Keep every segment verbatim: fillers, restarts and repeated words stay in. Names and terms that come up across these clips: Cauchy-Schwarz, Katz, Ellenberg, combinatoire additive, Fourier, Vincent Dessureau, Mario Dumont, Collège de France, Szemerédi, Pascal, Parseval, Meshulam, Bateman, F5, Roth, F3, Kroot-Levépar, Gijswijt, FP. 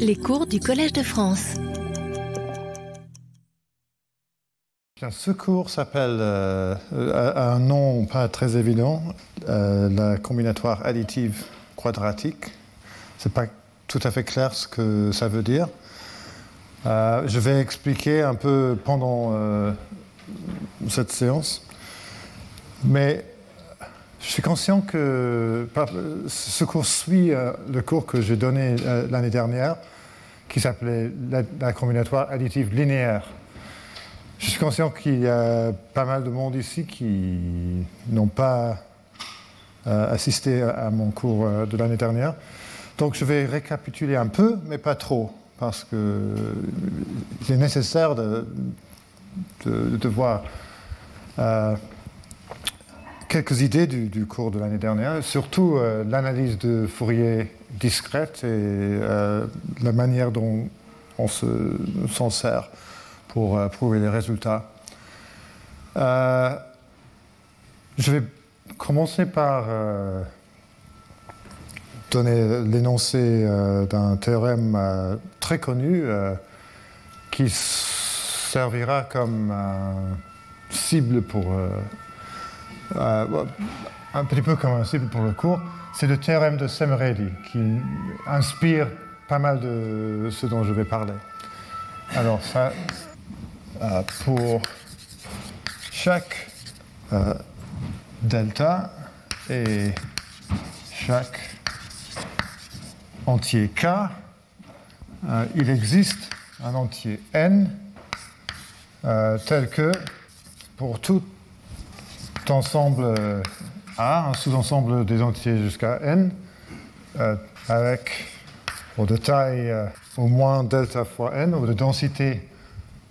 Les cours du Collège de France. Bien, ce cours s'appelle, euh, a un nom pas très évident, euh, la combinatoire additive quadratique. C'est pas tout à fait clair ce que ça veut dire. Euh, je vais expliquer un peu pendant euh, cette séance. Mais je suis conscient que ce cours suit le cours que j'ai donné l'année dernière, qui s'appelait la combinatoire additive linéaire. Je suis conscient qu'il y a pas mal de monde ici qui n'ont pas assisté à mon cours de l'année dernière. Donc je vais récapituler un peu, mais pas trop, parce qu'il est nécessaire de, de, de voir... Euh, quelques idées du, du cours de l'année dernière, surtout euh, l'analyse de Fourier discrète et euh, la manière dont on se, s'en sert pour euh, prouver les résultats. Euh, je vais commencer par euh, donner l'énoncé euh, d'un théorème euh, très connu euh, qui servira comme euh, cible pour... Euh, Euh, un petit peu comme un cible pour le cours, c'est le théorème de Szemerédi qui inspire pas mal de ce dont je vais parler. Alors ça, euh, pour chaque euh, delta et chaque entier K, euh, il existe un entier N euh, tel que pour tout ensemble A, un sous-ensemble des entiers jusqu'à N, euh, avec ou de taille euh, au moins delta fois N, ou de densité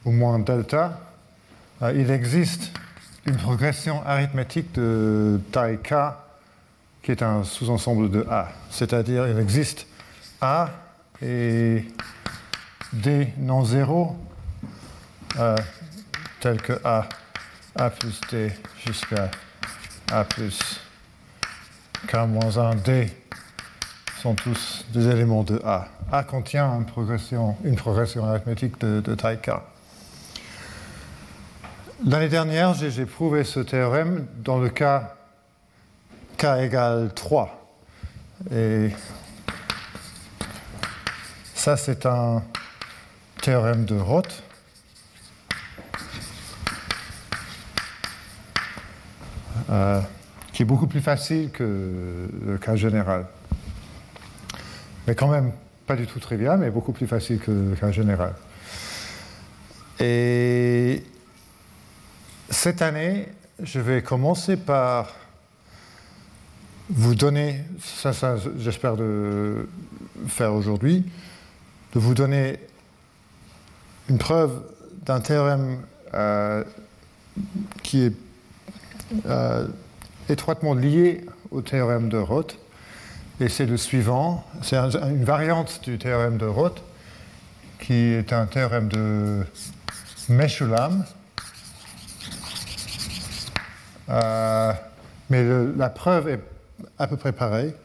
au moins delta, euh, il existe une progression arithmétique de taille K qui est un sous-ensemble de A. C'est-à-dire il existe A et D non zéro euh, tel que A. A plus D jusqu'à A plus K moins un, D sont tous des éléments de A. A contient une progression, une progression arithmétique de, de taille K. L'année dernière, j'ai, j'ai prouvé ce théorème dans le cas K égale trois. Et ça, c'est un théorème de Roth. Euh, qui est beaucoup plus facile que le cas général. Mais quand même, pas du tout trivial, mais beaucoup plus facile que le cas général. Et cette année, je vais commencer par vous donner, ça, ça j'espère de faire aujourd'hui, de vous donner une preuve d'un théorème euh, qui est Euh, étroitement lié au théorème de Roth, et c'est le suivant, c'est un, une variante du théorème de Roth, qui est un théorème de Meshulam, euh, mais le, la preuve est à peu près pareille,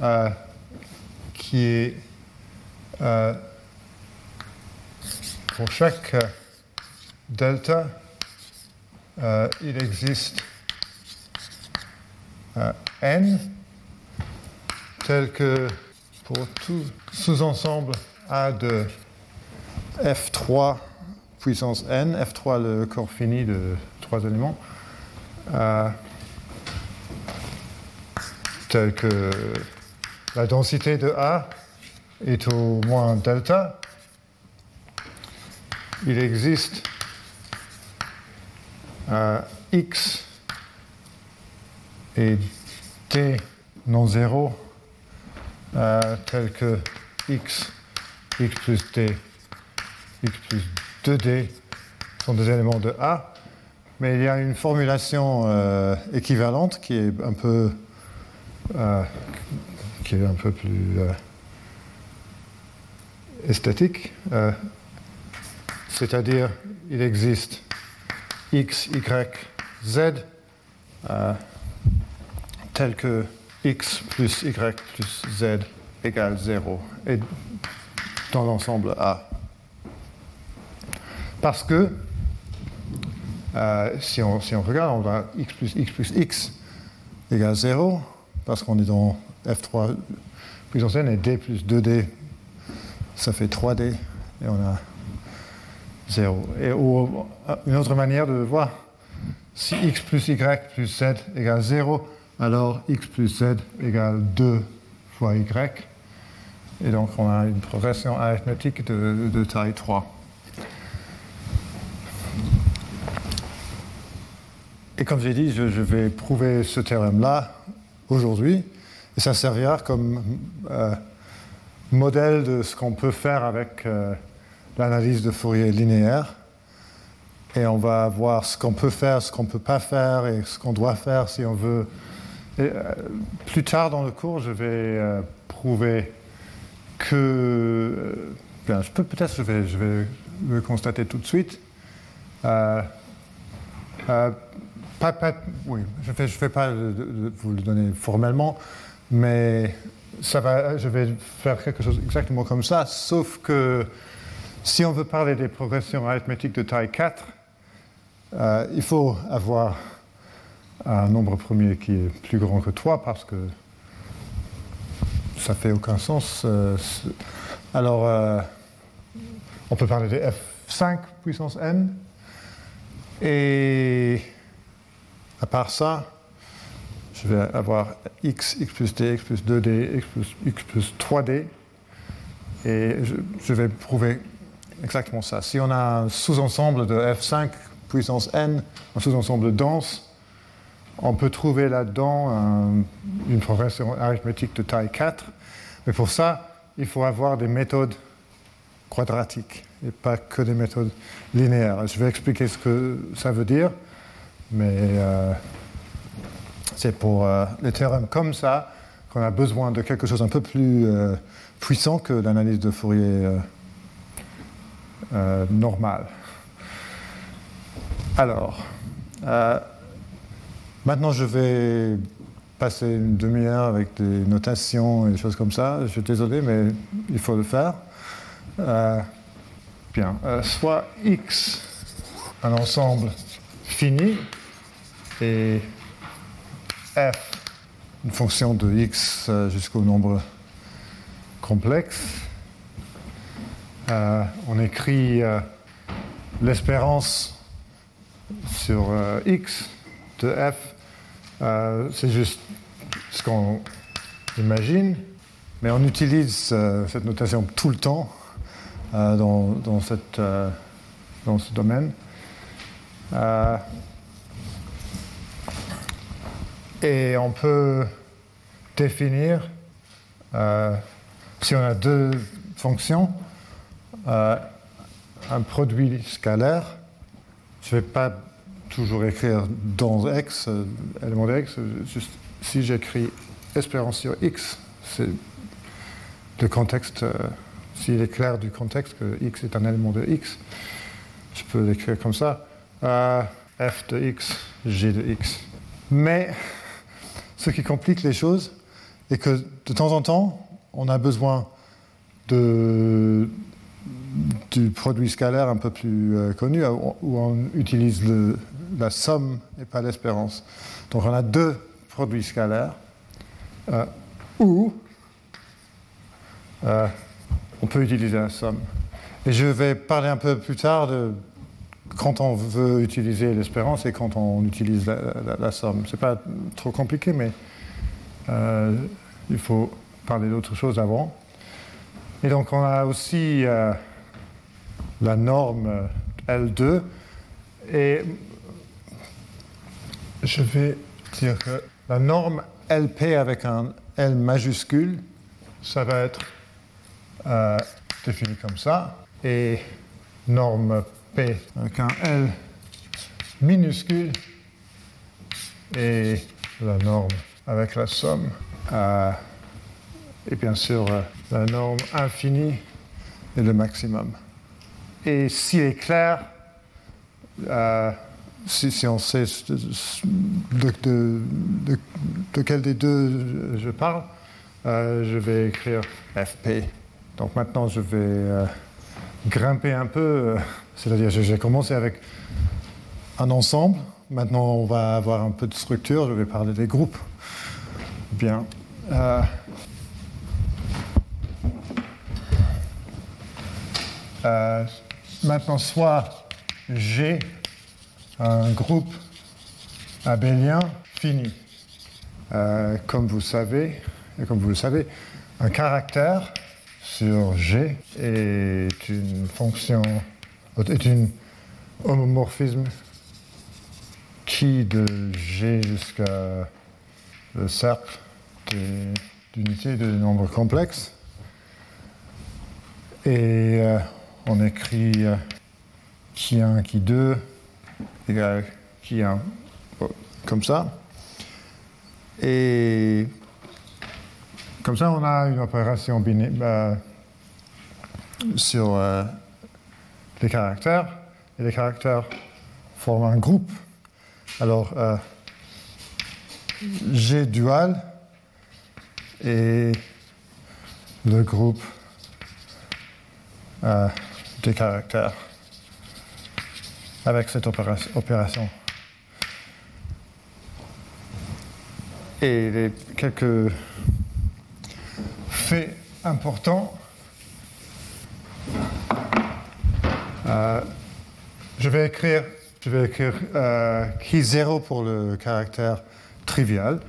euh, qui est euh, pour chaque delta. Euh, il existe euh, N tel que pour tout sous-ensemble A de F trois puissance N, F trois le corps fini de trois éléments, euh, tel que la densité de A est au moins delta. Il existe Uh, x et t non zéro uh, tel que x, x plus t, x plus deux d sont des éléments de A, mais il y a une formulation euh, équivalente qui est un peu euh, qui est un peu plus euh, esthétique, euh, c'est-à-dire il existe x, y, z, euh, tel que x plus y plus z égale zéro et dans l'ensemble A. Parce que euh, si, on, si on regarde, on a x plus x plus x égale zéro, parce qu'on est dans F trois puissance n, et d plus deux d, ça fait trois d, et on a zéro. Et ou, une autre manière de voir, si x plus y plus z égale zéro, alors x plus z égale deux fois y, et donc on a une progression arithmétique de, de taille trois. Et comme j'ai dit, je, je vais prouver ce théorème-là aujourd'hui, et ça servira comme euh, modèle de ce qu'on peut faire avec euh, l'analyse de Fourier linéaire. Et on va voir ce qu'on peut faire, ce qu'on ne peut pas faire, et ce qu'on doit faire si on veut. Et, euh, plus tard dans le cours, je vais euh, prouver que... Euh, bien, je peux, peut-être je vais, je vais le constater tout de suite. Euh, euh, Pas, pas, oui, je ne vais, je vais pas le, le, vous le donner formellement, mais ça va, je vais faire quelque chose exactement comme ça, sauf que si on veut parler des progressions arithmétiques de taille quatre, euh, il faut avoir un nombre premier qui est plus grand que trois, parce que ça ne fait aucun sens. Euh, alors, euh, on peut parler de F cinq puissance n, et... à part ça, je vais avoir x, x plus d, x plus deux d, x plus, x plus trois d, et je, je vais prouver exactement ça. Si on a un sous-ensemble de F cinq puissance n, un sous-ensemble dense, on peut trouver là-dedans un, une progression arithmétique de taille quatre, mais pour ça, il faut avoir des méthodes quadratiques, et pas que des méthodes linéaires. Je vais expliquer ce que ça veut dire. Mais euh, c'est pour euh, les théorèmes comme ça qu'on a besoin de quelque chose un peu plus euh, puissant que l'analyse de Fourier euh, euh, normale. Alors, euh, maintenant je vais passer une demi-heure avec des notations et des choses comme ça. Je suis désolé, mais il faut le faire. Euh, bien, euh, soit X, un ensemble fini, et f, une fonction de x jusqu'au nombre complexe. Euh, on écrit euh, l'espérance sur euh, x de f. Euh, c'est juste ce qu'on imagine, mais on utilise euh, cette notation tout le temps euh, dans, dans, cette, euh, dans ce domaine. Euh, et on peut définir, euh, si on a deux fonctions, euh, un produit scalaire. Je ne vais pas toujours écrire dans x, euh, élément de x, juste si j'écris espérance sur x, c'est le contexte, euh, s'il est clair du contexte que x est un élément de x, je peux l'écrire comme ça. Uh, f de x, g de x. Mais ce qui complique les choses est que de temps en temps, on a besoin de, du produit scalaire un peu plus euh, connu, où on utilise le, la somme et pas l'espérance. Donc on a deux produits scalaires euh, où euh, on peut utiliser la somme. Et je vais parler un peu plus tard de quand on veut utiliser l'espérance et quand on utilise la, la, la somme. C'est pas trop compliqué, mais euh, il faut parler d'autre chose avant. Et donc on a aussi euh, la norme L deux, et je vais dire que la norme L P avec un L majuscule, ça va être euh, défini comme ça, et norme P avec un L minuscule, et la norme avec la somme, euh, et bien sûr euh, la norme infinie et le maximum. Et s'il est clair, euh, si, si on sait de, de, de, de, de quel des deux je parle, Euh, je vais écrire F P. Donc maintenant, je vais euh, grimper un peu. Euh, c'est-à-dire, j'ai commencé avec un ensemble. Maintenant, on va avoir un peu de structure. Je vais parler des groupes. Bien. Euh, euh, maintenant, soit j'ai un groupe abélien fini. Euh, comme vous savez, et comme vous le savez, un caractère sur G est une fonction, est un homomorphisme qui de G jusqu'à le cercle d'unité de nombres complexes. Et euh, on écrit euh, qui un, qui deux, égale qui un, comme ça. Et comme ça, on a une opération binaire euh, sur euh, les caractères. Et les caractères forment un groupe. Alors, euh, G dual est le groupe euh, des caractères avec cette opération. Et les quelques faits importants. Euh, je vais écrire, je vais écrire euh, qui zéro pour le caractère trivial.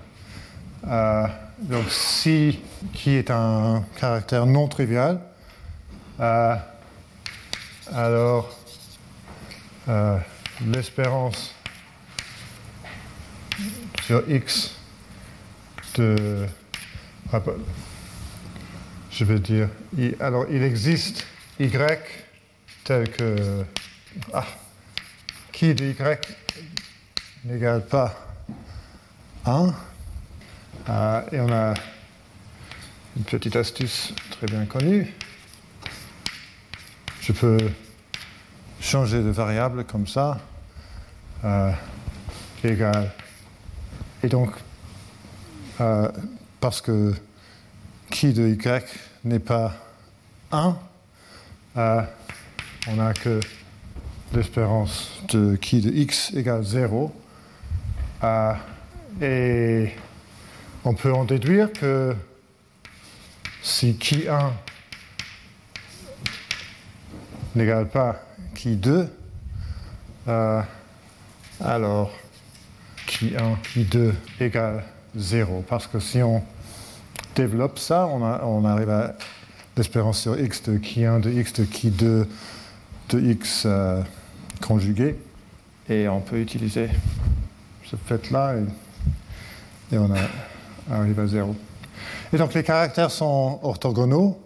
Euh, donc si qui est un caractère non trivial, euh, alors euh, l'espérance sur X de, je vais dire, alors il existe Y tel que ah, qui de Y n'égale pas un. Ah, et on a une petite astuce très bien connue. Je peux changer de variable comme ça, euh, égale. Et donc, Euh, parce que qui de Y n'est pas un, euh, on n'a que l'espérance de qui de X égale zéro. Euh, et on peut en déduire que si qui un n'égale pas qui deux, euh, alors qui un, qui deux égale zéro, parce que si on développe ça, on, a, on arrive à l'espérance sur X de qui un, de X de qui deux, de X euh, conjugué. Et on peut utiliser ce fait-là et, et on a, arrive à zéro. Et donc les caractères sont orthogonaux.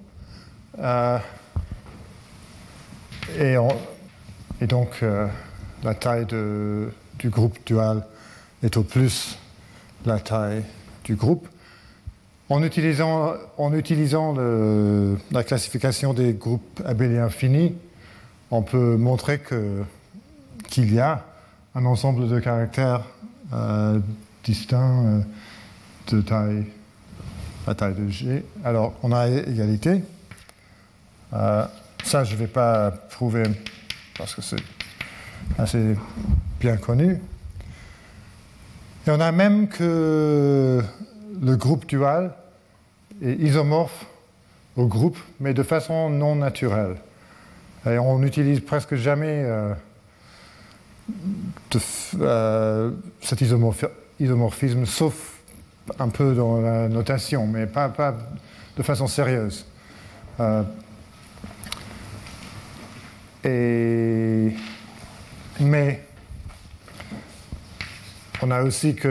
Euh, et, on, et donc euh, la taille de, du groupe dual est au plus la taille du groupe. En utilisant, en utilisant le, la classification des groupes abéliens finis, on peut montrer que, qu'il y a un ensemble de caractères euh, distincts euh, de taille, la taille de G. Alors, on a égalité. Euh, ça, je ne vais pas prouver parce que c'est assez bien connu. Et on a même que le groupe dual est isomorphe au groupe, mais de façon non naturelle. Et on n'utilise presque jamais euh, de, euh, cet isomorphi- isomorphisme, sauf un peu dans la notation, mais pas, pas de façon sérieuse. Euh, et, mais... On a aussi que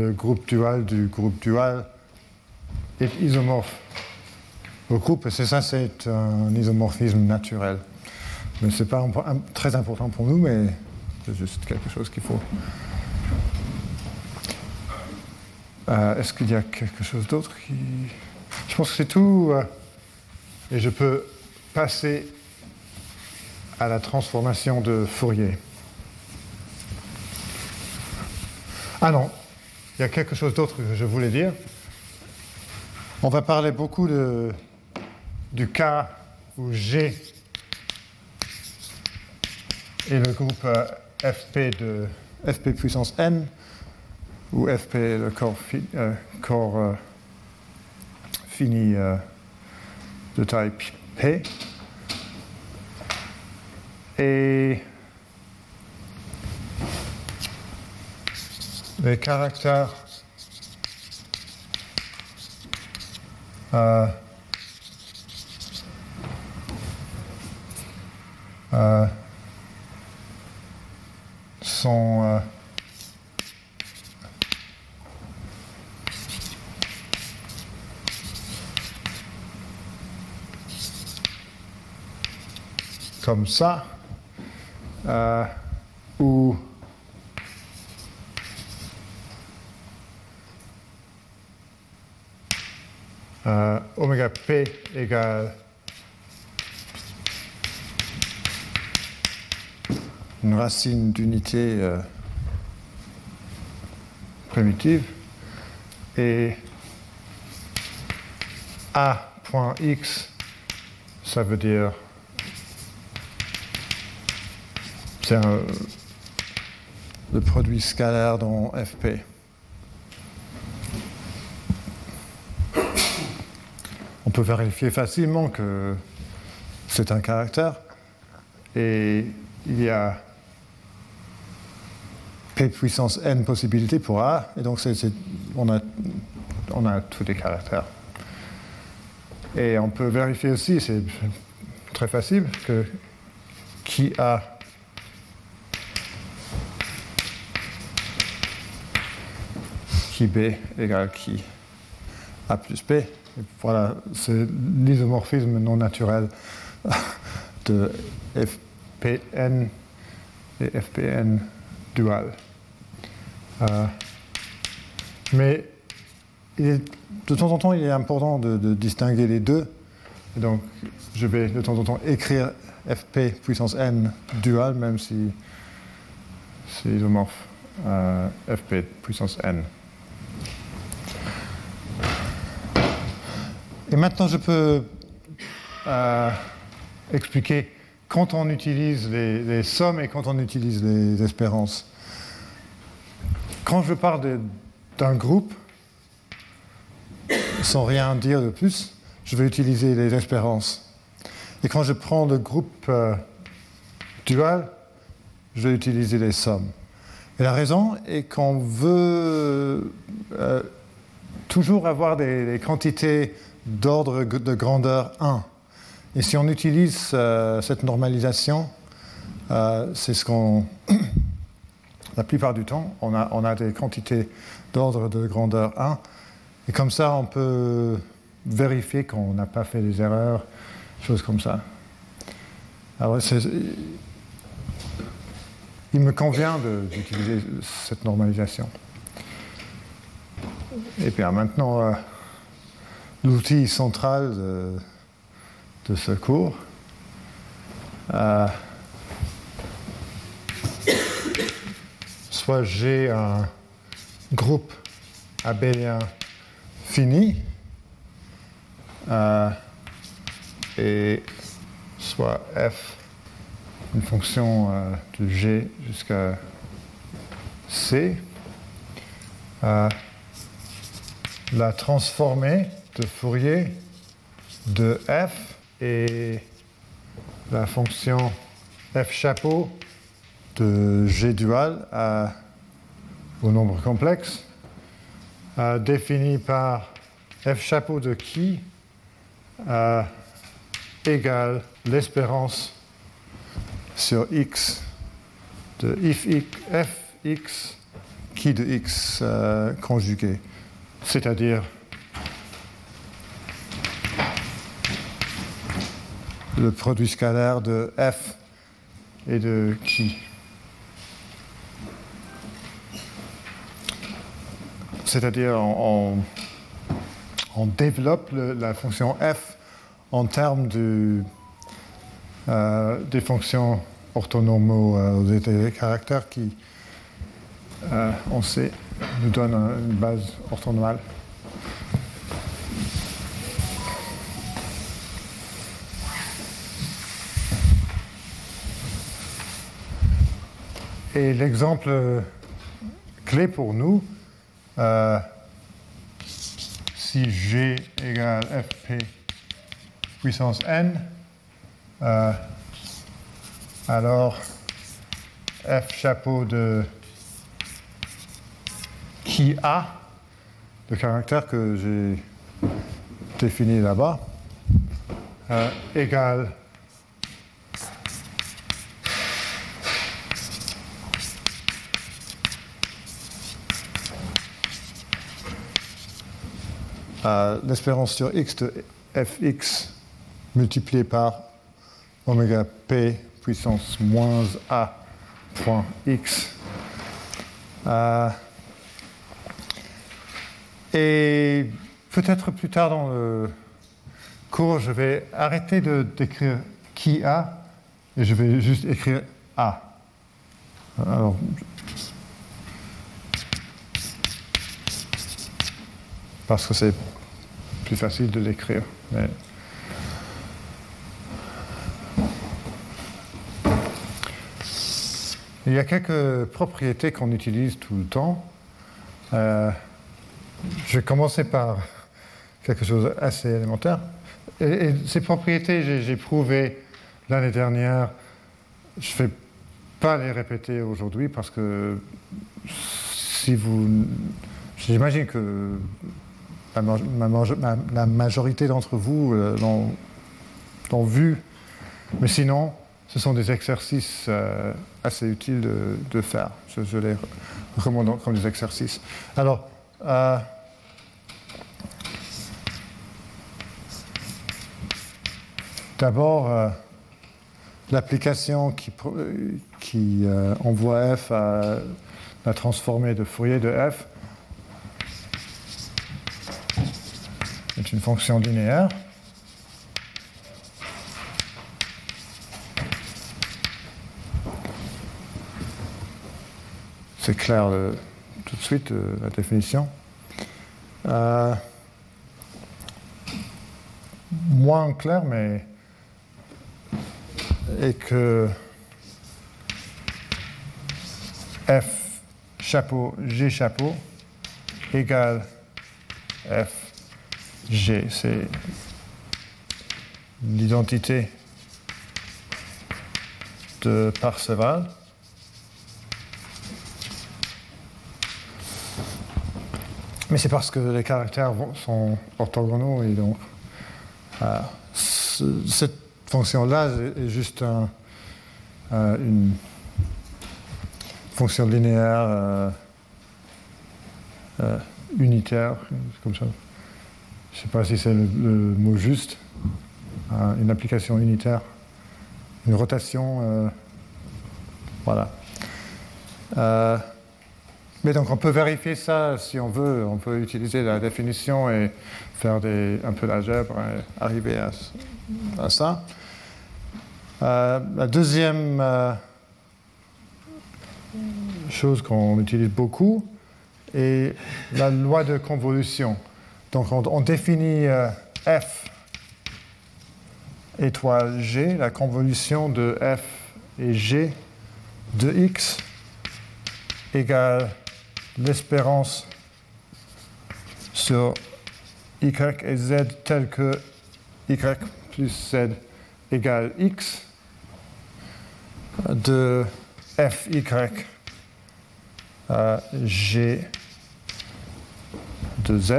le groupe dual du groupe dual est isomorphe au groupe, et c'est ça, c'est un isomorphisme naturel. Mais c'est pas très important pour nous, mais c'est juste quelque chose qu'il faut. Euh, est-ce qu'il y a quelque chose d'autre qui... Je pense que c'est tout. Et je peux passer à la transformation de Fourier. Ah non, il y a quelque chose d'autre que je voulais dire. On va parler beaucoup de, du cas où G est le groupe F P de F P puissance n, où F P est le corps, fi, euh, corps euh, fini euh, de taille P. Et les caractères euh, euh, sont euh, comme ça, euh, où euh, oméga P égale une racine d'unité euh, primitive, et A.x, ça veut dire c'est un, le produit scalaire dans F P. On peut vérifier facilement que c'est un caractère, et il y a P puissance n possibilités pour A, et donc c'est, c'est, on, a, on a tous les caractères. Et on peut vérifier aussi, c'est très facile, que qui a qui B égale qui A plus B. Et voilà, c'est l'isomorphisme non naturel de F P N et F P N dual. Euh, mais il est, de temps en temps, il est important de, de distinguer les deux. Et donc, je vais de temps en temps écrire F P puissance N dual, même si c'est isomorphe euh, F P puissance N. Et maintenant, je peux euh, expliquer quand on utilise les, les sommes et quand on utilise les espérances. Quand je parle de, d'un groupe, sans rien dire de plus, je vais utiliser les espérances. Et quand je prends le groupe euh, dual, je vais utiliser les sommes. Et la raison est qu'on veut euh, toujours avoir des, des quantités d'ordre de grandeur un. Et si on utilise euh, cette normalisation, euh, c'est ce qu'on... la plupart du temps, on a, on a des quantités d'ordre de grandeur un. Et comme ça, on peut vérifier qu'on n'a pas fait des erreurs, choses comme ça. Alors, c'est, il me convient de, d'utiliser cette normalisation. Et bien maintenant... Euh, l'outil central de, de ce cours, euh, soit j'ai un groupe abélien fini, euh, et soit f, une fonction euh, de g jusqu'à c, euh, la transformer de Fourier de f, et la fonction f chapeau de g dual à, au nombre complexe, euh, définie par f chapeau de qui euh, égale l'espérance sur x de if x, f x qui de x euh, conjugué, c'est-à-dire le produit scalaire de f et de qui. C'est-à-dire, on, on, on développe le, la fonction f en termes du, euh, des fonctions orthonormaux euh, des caractères qui, euh, on sait, nous donnent une base orthonormale. Et l'exemple clé pour nous, euh, si G égale F P puissance N, euh, alors F chapeau de qui a le caractère que j'ai défini là-bas euh, égale Euh, l'espérance sur x de fx multiplié par oméga p puissance moins a point x. Euh, et peut-être plus tard dans le cours, je vais arrêter de d'écrire qui a et je vais juste écrire a. Alors, parce que c'est plus facile de l'écrire. Mais... il y a quelques propriétés qu'on utilise tout le temps. Euh, je vais commencer par quelque chose d'assez élémentaire. Et, et ces propriétés, j'ai, j'ai prouvé l'année dernière. Je ne vais pas les répéter aujourd'hui parce que si vous... j'imagine que... la majorité d'entre vous l'ont, l'ont vu, mais sinon, ce sont des exercices assez utiles de, de faire. Je, je les recommande comme des exercices. Alors, euh, d'abord, euh, l'application qui, qui euh, envoie F à la transformée de Fourier de F est une fonction linéaire. C'est clair euh, tout de suite euh, la définition. Euh, moins clair, mais et que F chapeau G chapeau égale F G, c'est l'identité de Parseval. Mais c'est parce que les caractères sont orthogonaux et donc euh, ce, cette fonction-là est juste un, euh, une fonction linéaire euh, euh, unitaire, comme ça. Je ne sais pas si c'est le, le mot juste, hein, une application unitaire, une rotation, euh, voilà. Euh, mais donc on peut vérifier ça si on veut, on peut utiliser la définition et faire des, un peu d'algèbre et arriver à, à ça. Euh, la deuxième euh, chose qu'on utilise beaucoup est la loi de convolution. Donc on, on définit euh, F étoile G, la convolution de F et G de X égale l'espérance sur Y et Z tel que Y plus Z égale X de F Y euh, G de Z.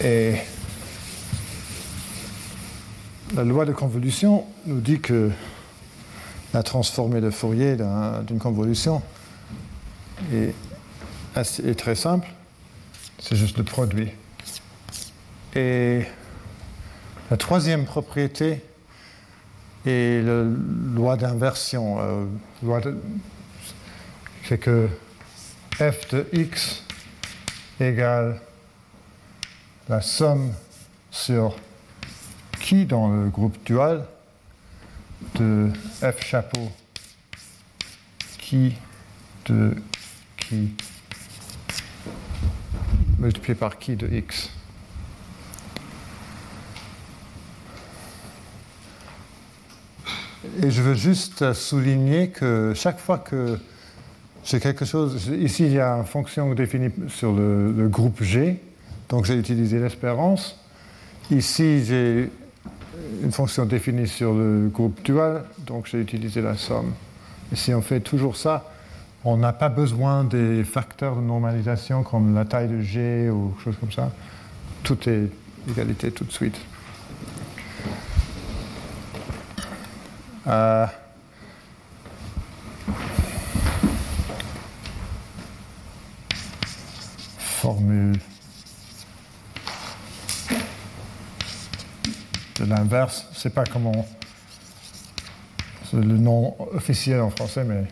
Et la loi de convolution nous dit que la transformée de Fourier d'un, d'une convolution est, assez, est très simple. C'est juste le produit. Et la troisième propriété est la loi d'inversion. Euh, loi de, c'est que f de x égale la somme sur qui dans le groupe dual de F chapeau qui de qui multiplié par qui de X. Et je veux juste souligner que chaque fois que j'ai quelque chose... Ici, il y a une fonction définie sur le, le groupe G, donc j'ai utilisé l'espérance. Ici, j'ai une fonction définie sur le groupe dual, donc j'ai utilisé la somme. Et si on fait toujours ça, on n'a pas besoin des facteurs de normalisation comme la taille de G ou quelque chose comme ça. Tout est égalité tout de suite. Euh... Formule de l'inverse, je ne sais pas comment... C'est le nom officiel en français, mais...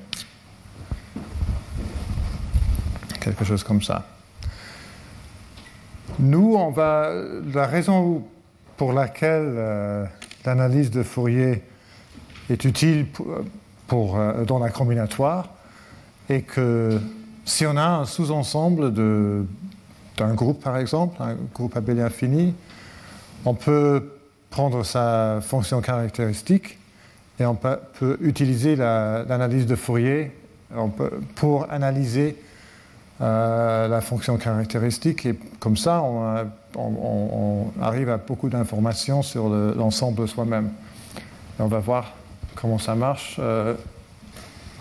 quelque chose comme ça. Nous, on va... La raison pour laquelle euh, l'analyse de Fourier est utile pour, pour, euh, dans la combinatoire est que si on a un sous-ensemble de, d'un groupe, par exemple, un groupe abélien fini, on peut prendre sa fonction caractéristique et on peut, peut utiliser la, l'analyse de Fourier on peut, pour analyser Euh, la fonction caractéristique, et comme ça on, a, on, on arrive à beaucoup d'informations sur le, l'ensemble soi-même. Et on va voir comment ça marche euh,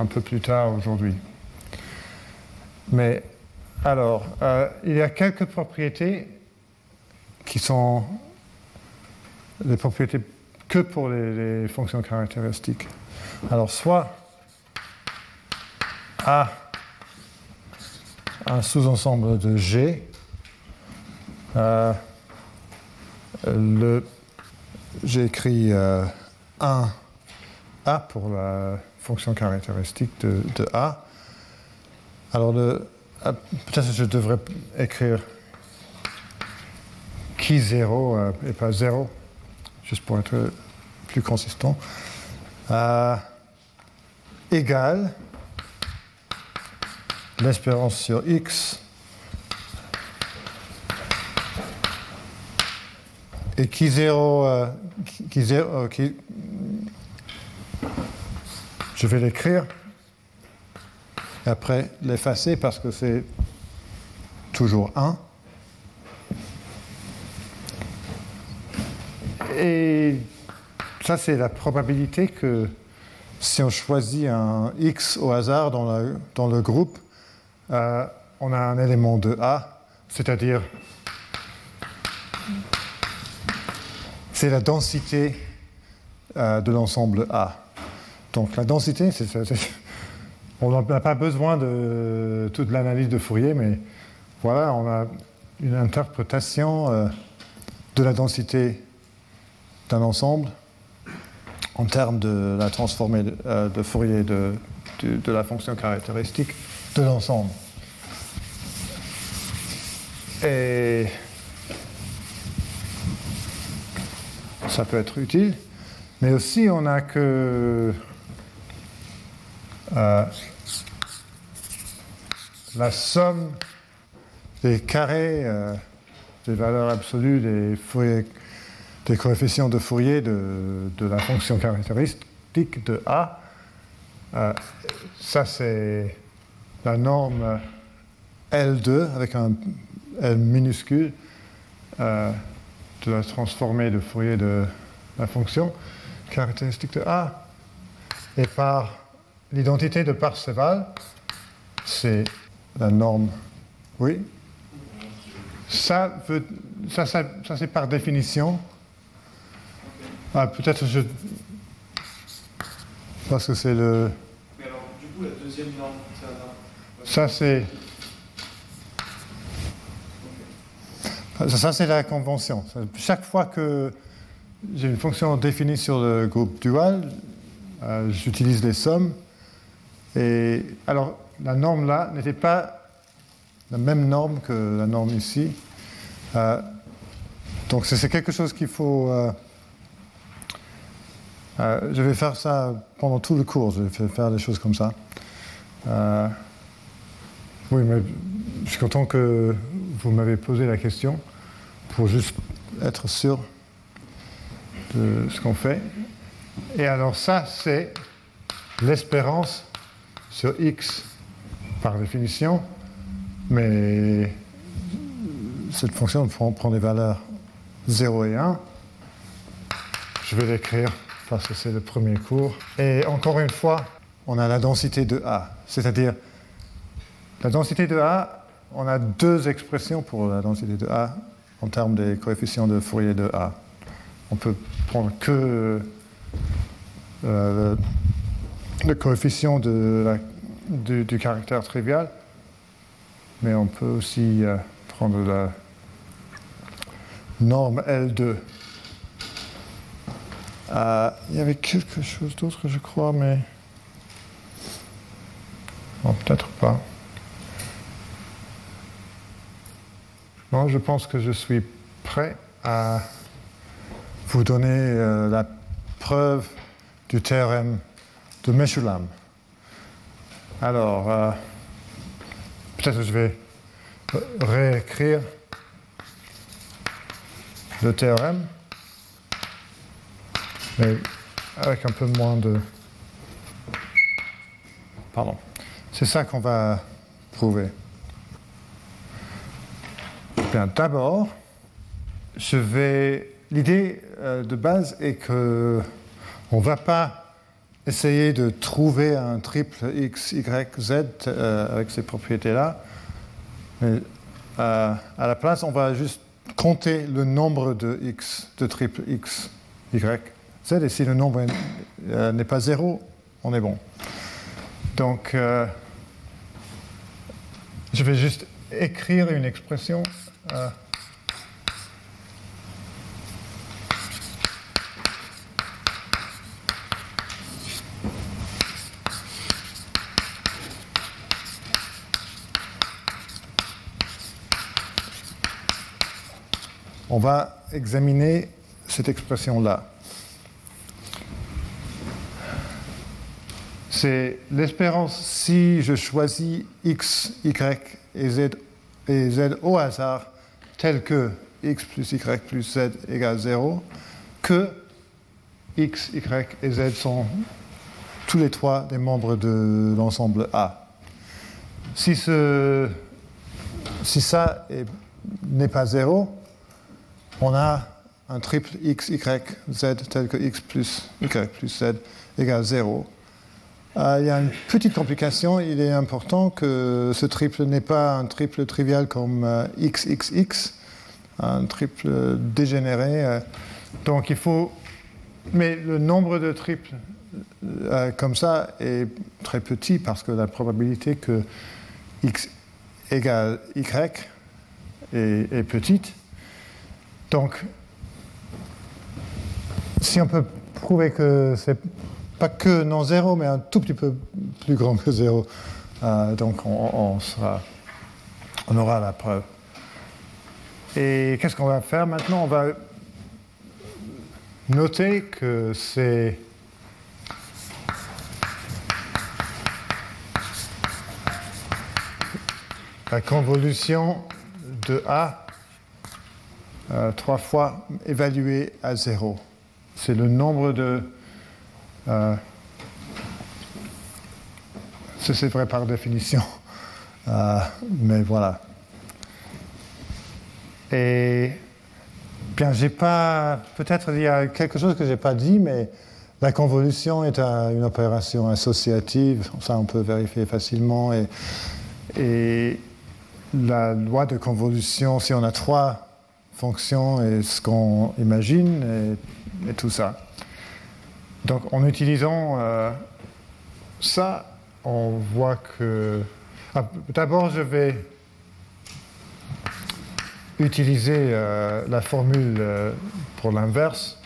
un peu plus tard aujourd'hui. Mais alors, euh, il y a quelques propriétés qui sont des propriétés que pour les, les fonctions caractéristiques. Alors, soit A un sous-ensemble de G, euh, le, j'écris euh, un A pour la fonction caractéristique de, de A. Alors le, peut-être que je devrais écrire qui zéro euh, et pas zéro, juste pour être plus consistant, euh, égale l'espérance sur X et qui zéro, euh, qui zéro euh, qui... je vais l'écrire et après l'effacer parce que c'est toujours un. Et ça, c'est la probabilité que si on choisit un X au hasard dans, la, dans le groupe, Euh, on a un élément de A, c'est-à-dire c'est la densité euh, de l'ensemble A. Donc la densité, c'est, c'est, on n'a pas besoin de toute l'analyse de Fourier, mais voilà, on a une interprétation euh, de la densité d'un ensemble en termes de la transformée de, euh, de Fourier de, de, de la fonction caractéristique de l'ensemble. Et ça peut être utile, mais aussi on n'a que euh, la somme des carrés euh, des valeurs absolues des, Fourier, des coefficients de Fourier de, de la fonction caractéristique de A. Euh, ça, c'est la norme L deux avec un L minuscule euh, de la transformée de Fourier de la fonction caractéristique de A, et par l'identité de Parseval, c'est la norme, oui, ça, veut, ça, ça, ça c'est par définition, ah, peut-être je, parce que c'est le... Mais alors du coup la deuxième norme, c'est la norme. Ça c'est, ça, c'est la convention. Chaque fois que j'ai une fonction définie sur le groupe dual, euh, j'utilise les sommes. Et alors, la norme là n'était pas la même norme que la norme ici. Euh, donc, c'est quelque chose qu'il faut... Euh, euh, je vais faire ça pendant tout le cours. Je vais faire des choses comme ça. Euh, Oui, mais je suis content que vous m'avez posé la question pour juste être sûr de ce qu'on fait. Et alors ça, c'est l'espérance sur X par définition, mais cette fonction prend des valeurs zéro et un. Je vais l'écrire parce que c'est le premier cours. Et encore une fois, on a la densité de A, c'est-à-dire la densité de A, on a deux expressions pour la densité de A en termes des coefficients de Fourier de A. On peut prendre que euh, le, le coefficient de la, du, du caractère trivial, mais on peut aussi euh, prendre la norme L deux. Euh, il y avait quelque chose d'autre, je crois, mais bon, peut-être pas. Bon, je pense que je suis prêt à vous donner euh, la preuve du théorème de Meshulam. Alors, euh, peut-être que je vais réécrire le théorème, mais avec un peu moins de... Pardon. C'est ça qu'on va prouver. Bien, d'abord, je vais... L'idée euh, de base est que on ne va pas essayer de trouver un triple X, Y, Z euh, avec ces propriétés-là. Mais euh, à la place, on va juste compter le nombre de X, de triple X, Y, Z. Et si le nombre est, euh, n'est pas zéro, on est bon. Donc, euh, je vais juste écrire une expression... Euh, On va examiner cette expression-là. C'est l'espérance si je choisis X, Y et Z, et Z au hasard, tel que X plus Y plus Z égale zéro, que X, Y et Z sont tous les trois des membres de l'ensemble A. Si, ce, si ça est, n'est pas zéro, on a un triple X, Y, Z tel que X plus Y plus Z égale zéro. Euh, il y a une petite complication. Il est important que ce triple n'est pas un triple trivial comme euh, X, X, X, un triple dégénéré. Euh. Donc il faut... Mais le nombre de triples euh, comme ça est très petit parce que la probabilité que X égale Y est, est petite. Donc, si on peut prouver que c'est pas que non zéro, mais un tout petit peu plus grand que zéro, euh, donc on, on, sera, on aura la preuve. Et qu'est-ce qu'on va faire maintenant? On va noter que c'est la convolution de A Euh, trois fois évalué à zéro. C'est le nombre de... Euh, c'est vrai par définition, euh, mais voilà. Et bien, j'ai pas... Peut-être il y a quelque chose que j'ai pas dit, mais la convolution est un, une opération associative, ça on peut vérifier facilement, et, et la loi de convolution, si on a trois fonction et ce qu'on imagine et, et tout ça. Donc en utilisant euh, ça, on voit que... Ah, d'abord, je vais utiliser euh, la formule euh, pour l'inverse.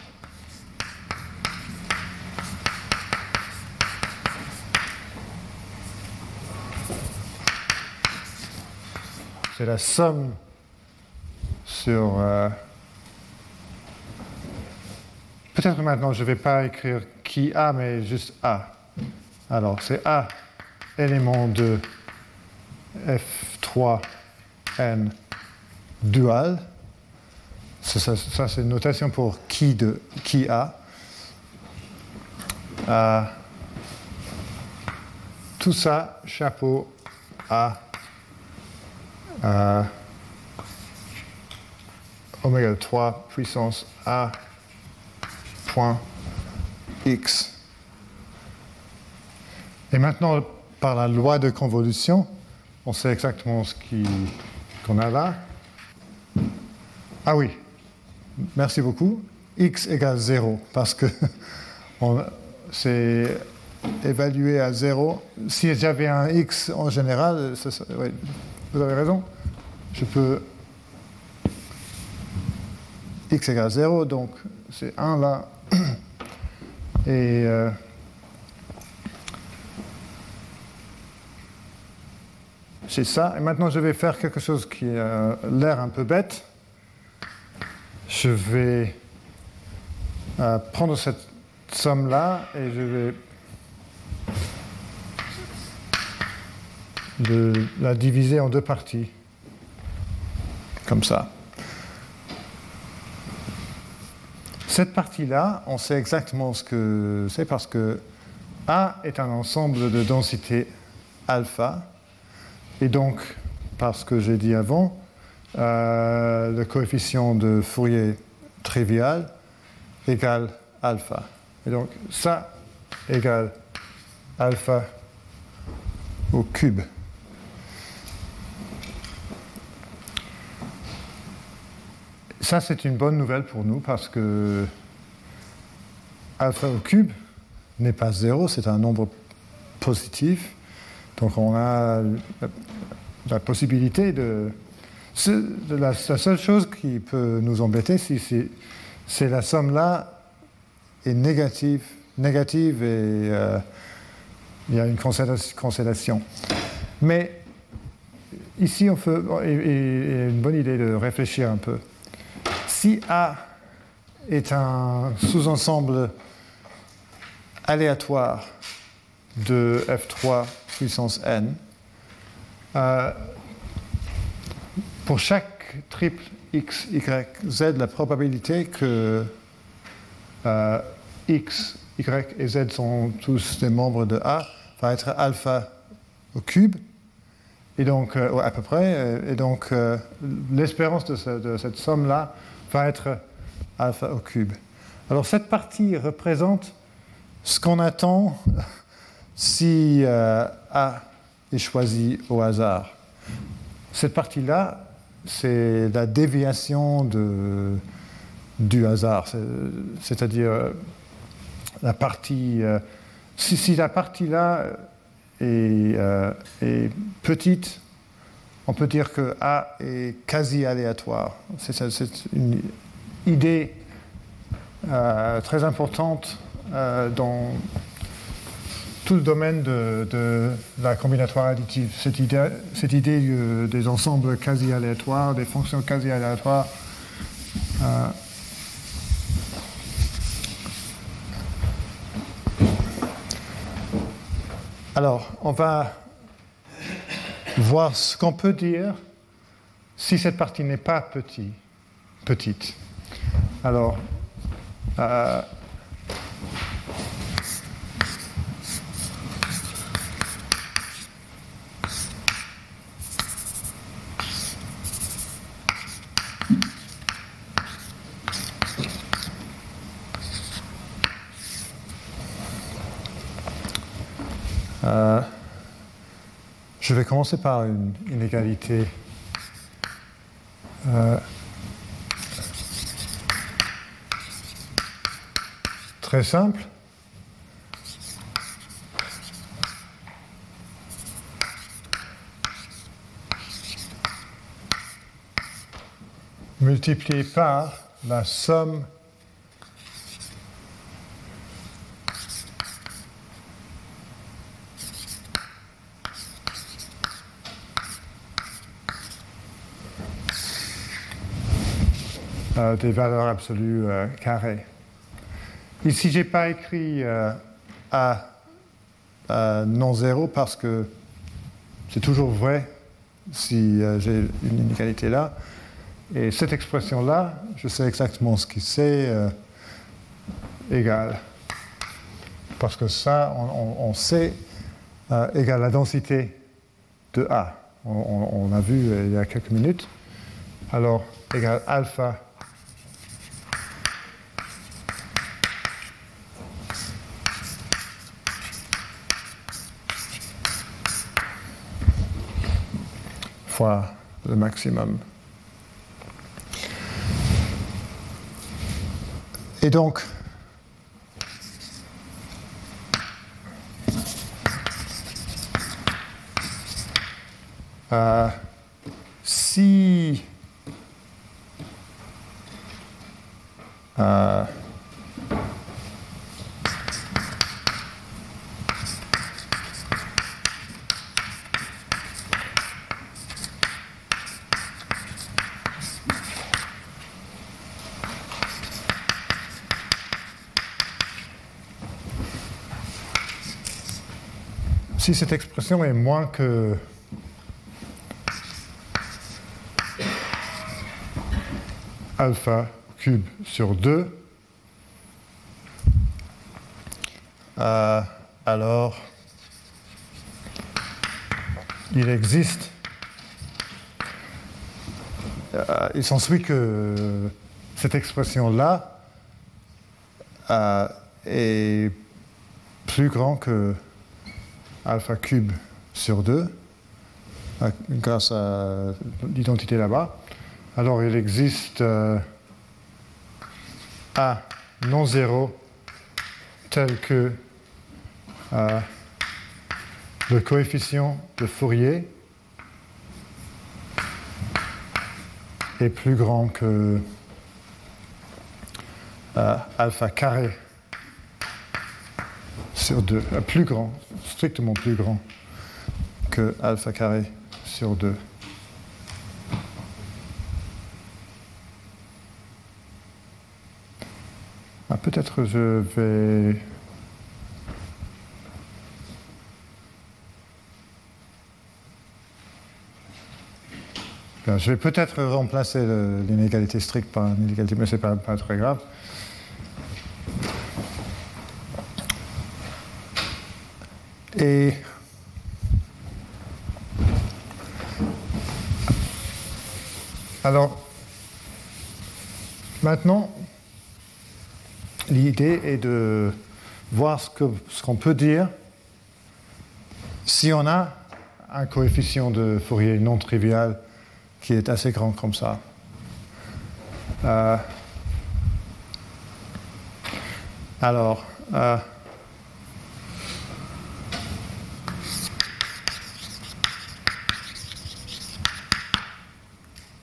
C'est la somme sur... Euh, peut-être maintenant, je ne vais pas écrire qui A, mais juste A. Alors, c'est A, élément de F trois N dual. Ça, ça, ça c'est une notation pour qui de qui A. Euh, tout ça, chapeau à euh, oméga trois puissance A point X. Et maintenant, par la loi de convolution, on sait exactement ce qu'on a là. Ah oui, merci beaucoup. X égale zéro, parce que c'est évalué à zéro. Si j'avais un X en général, ça, oui, vous avez raison, je peux... X égale zéro, donc c'est un là. Et... Euh, c'est ça. Et maintenant, je vais faire quelque chose qui a l'air un peu bête. Je vais euh, prendre cette somme-là et je vais de la diviser en deux parties. Comme ça. Cette partie-là, on sait exactement ce que c'est parce que A est un ensemble de densité alpha. Et donc, parce que j'ai dit avant, euh, le coefficient de Fourier trivial égale alpha. Et donc, ça égale alpha au cube. Ça, c'est une bonne nouvelle pour nous parce que alpha au cube n'est pas zéro, c'est un nombre positif. Donc on a la possibilité de... de la, la seule chose qui peut nous embêter, c'est la somme-là est négative, négative et euh, il y a une cancellation. Mais ici, on peut... Il est une bonne idée de réfléchir un peu. Si A est un sous-ensemble aléatoire de F trois puissance n, euh, pour chaque triple x, y, z, la probabilité que euh, x, y et z sont tous des membres de A va être alpha au cube, et donc, euh, à peu près, et donc euh, l'espérance de, ce, de cette somme-là va être alpha au cube. Alors cette partie représente ce qu'on attend si euh, A est choisi au hasard. Cette partie-là, c'est la déviation de, du hasard, c'est-à-dire euh, la partie... Euh, si, si la partie-là est, euh, est petite, on peut dire que A est quasi aléatoire. C'est une idée euh, très importante euh, dans... tout le domaine de, de la combinatoire additive, cette idée, cette idée euh, des ensembles quasi aléatoires, des fonctions quasi aléatoires. Euh, alors, on va voir ce qu'on peut dire si cette partie n'est pas petit, petite. Alors, euh, Euh, je vais commencer par une inégalité. Euh, très simple. Multipliée par la somme des valeurs absolues euh, carrées. Ici, je n'ai pas écrit euh, A euh, non zéro parce que c'est toujours vrai si euh, j'ai une inégalité là. Et cette expression-là, je sais exactement ce qui c'est, euh, égale parce que ça, on, on, on sait euh, égale la densité de A. On, on, on a vu euh, il y a quelques minutes. Alors, égale alpha fois le maximum. Et donc, euh, si euh, si cette expression est moins que alpha cube sur deux, euh, alors il existe, euh, il s'ensuit que cette expression-là euh, est plus grand que alpha cube sur deux, grâce à l'identité là-bas. Alors il existe euh, A non zéro tel que euh, le coefficient de Fourier est plus grand que euh, alpha carré sur deux, plus grand, strictement plus grand que alpha carré sur deux. Ah, peut-être je vais... Bien, je vais peut-être remplacer l'inégalité stricte par une inégalité, mais ce n'est pas, pas très grave. Et alors, maintenant, l'idée est de voir ce que, ce qu'on peut dire si on a un coefficient de Fourier non trivial qui est assez grand comme ça. Euh, alors, euh,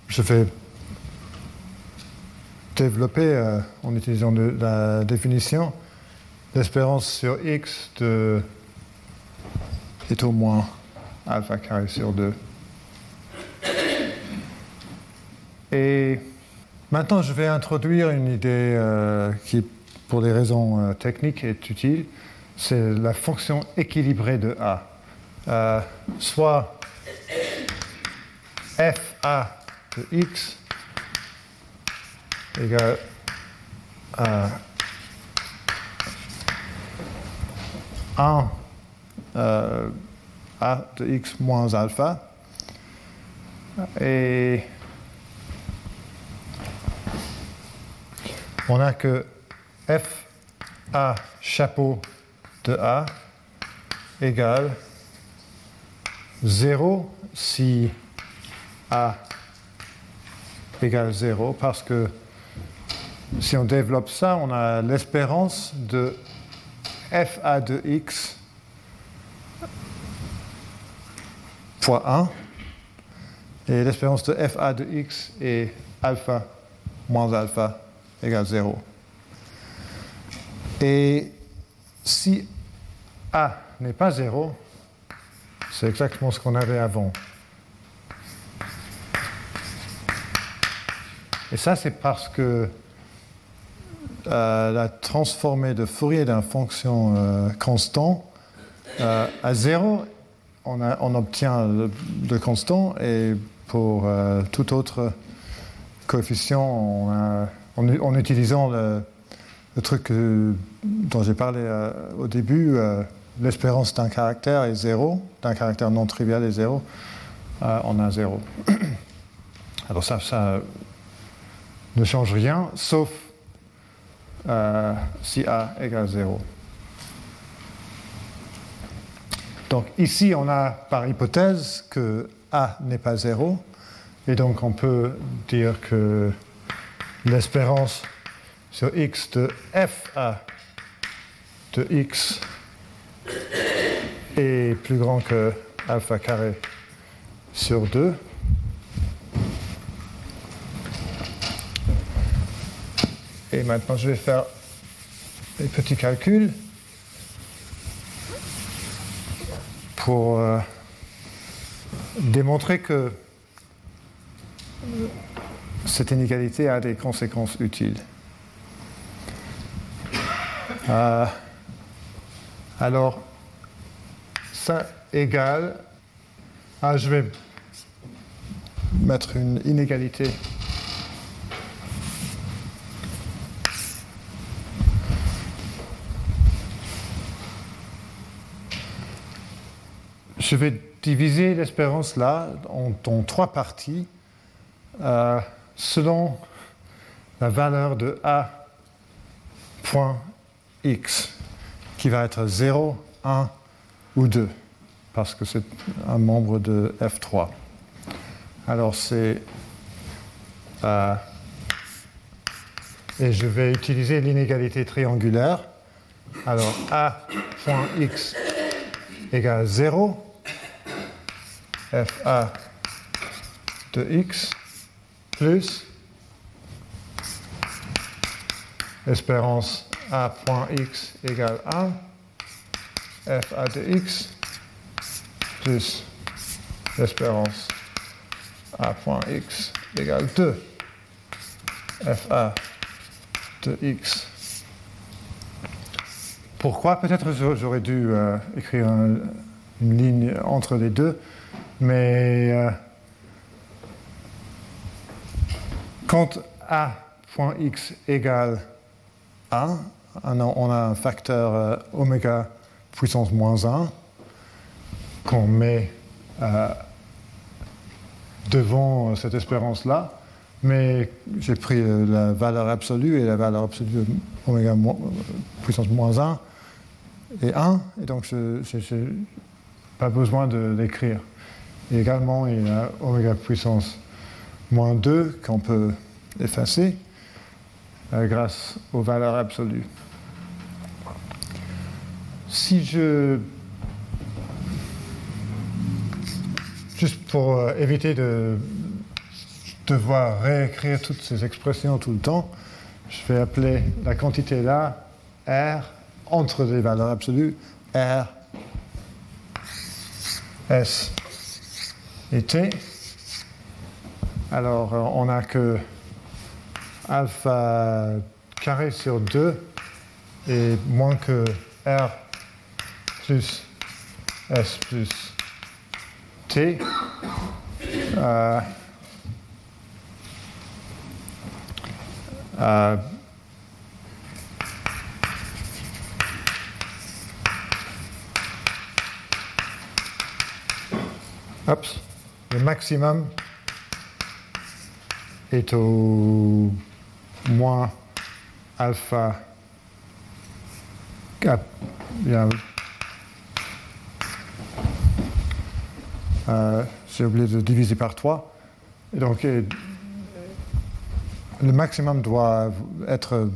je vais développer, euh, en utilisant de, la définition, l'espérance sur x de est au moins alpha carré sur deux. Et maintenant, je vais introduire une idée euh, qui, pour des raisons euh, techniques, est utile. C'est la fonction équilibrée de A. Euh, soit fa de x égale à un euh, a de x moins alpha, et on a que f a chapeau de a égale zéro si a égale zéro, parce que si on développe ça, on a l'espérance de fa de x fois un, et l'espérance de fa de x est alpha moins alpha égale zéro. Et si a n'est pas zéro, c'est exactement ce qu'on avait avant. Et ça, c'est parce que euh, la transformée de Fourier d'une fonction euh, constante euh, à zéro, on, a, on obtient le, le constant, et pour euh, tout autre coefficient, on a, en, en utilisant le, le truc euh, dont j'ai parlé euh, au début, euh, l'espérance d'un caractère est zéro, d'un caractère non trivial est zéro, euh, on a zéro. Alors ça, ça ne change rien, sauf euh, si A égale zéro. Donc ici, on a par hypothèse que A n'est pas zéro, et donc on peut dire que l'espérance sur X de F A de X est plus grand que alpha carré sur deux. Et maintenant, je vais faire des petits calculs pour euh, démontrer que cette inégalité a des conséquences utiles. Euh, alors, ça égale... Ah, je vais mettre une inégalité Je vais diviser l'espérance là en, en trois parties euh, selon la valeur de A.x qui va être zéro, un ou deux parce que c'est un membre de F trois. Alors c'est... Euh, et je vais utiliser l'inégalité triangulaire. Alors A.x égale zéro. F A de X plus espérance A.x égale un, F A de X plus espérance A.x égale deux, F A de X. Pourquoi? Peut-être j'aurais dû euh, écrire un, une ligne entre les deux. Mais euh, quand A.x égale un, on a un facteur euh, oméga puissance moins un qu'on met euh, devant cette espérance-là. Mais j'ai pris euh, la valeur absolue et la valeur absolue oméga mo- puissance moins un est un. Et donc, je n'ai pas besoin de l'écrire. Et également, il y a oméga puissance moins deux qu'on peut effacer euh, grâce aux valeurs absolues. Si je... Juste pour euh, éviter de devoir réécrire toutes ces expressions tout le temps, je vais appeler la quantité là R entre les valeurs absolues R S et T. Alors, on n'a que alpha carré sur deux et moins que R plus S plus T. Euh, euh, Oups. Le maximum est au moins alpha. Euh, j'ai oublié de diviser par trois. Et donc, et, le maximum doit être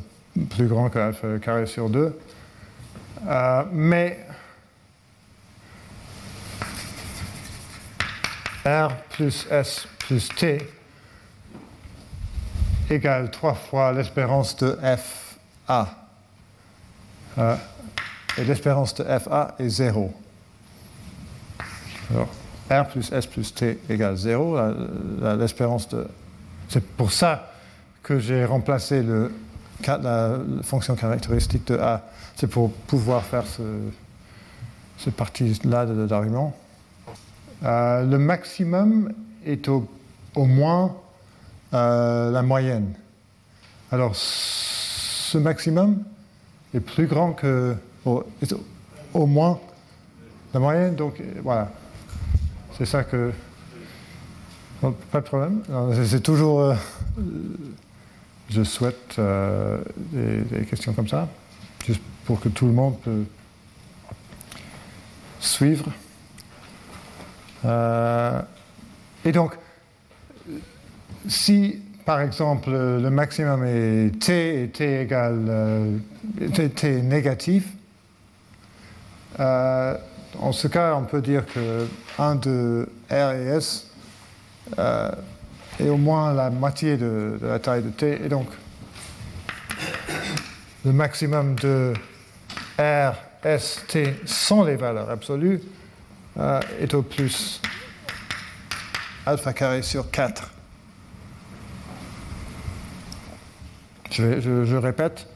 plus grand que alpha carré sur deux. Euh, mais R plus S plus T égale trois fois l'espérance de F A. Euh, et l'espérance de F A est zéro. Alors, R plus S plus T égale zéro. La, la, l'espérance de... C'est pour ça que j'ai remplacé le, la, la fonction caractéristique de A. C'est pour pouvoir faire ce, cette partie-là de, de l'argument. Euh, le maximum est au, au moins euh, la moyenne. Alors, ce maximum est plus grand que, au, au moins, la moyenne. Donc voilà, c'est ça que... Donc, pas de problème. C'est toujours... Euh, je souhaite euh, des, des questions comme ça, juste pour que tout le monde peut suivre. Euh, et donc, si... Par exemple, le maximum est t et t égale euh, t, t négatif. Euh, en ce cas, on peut dire que un de R et S euh, est au moins la moitié de, de la taille de t. Et donc, le maximum de R, S, t sans les valeurs absolues euh, est au plus alpha carré sur quatre. Je, je, je répète,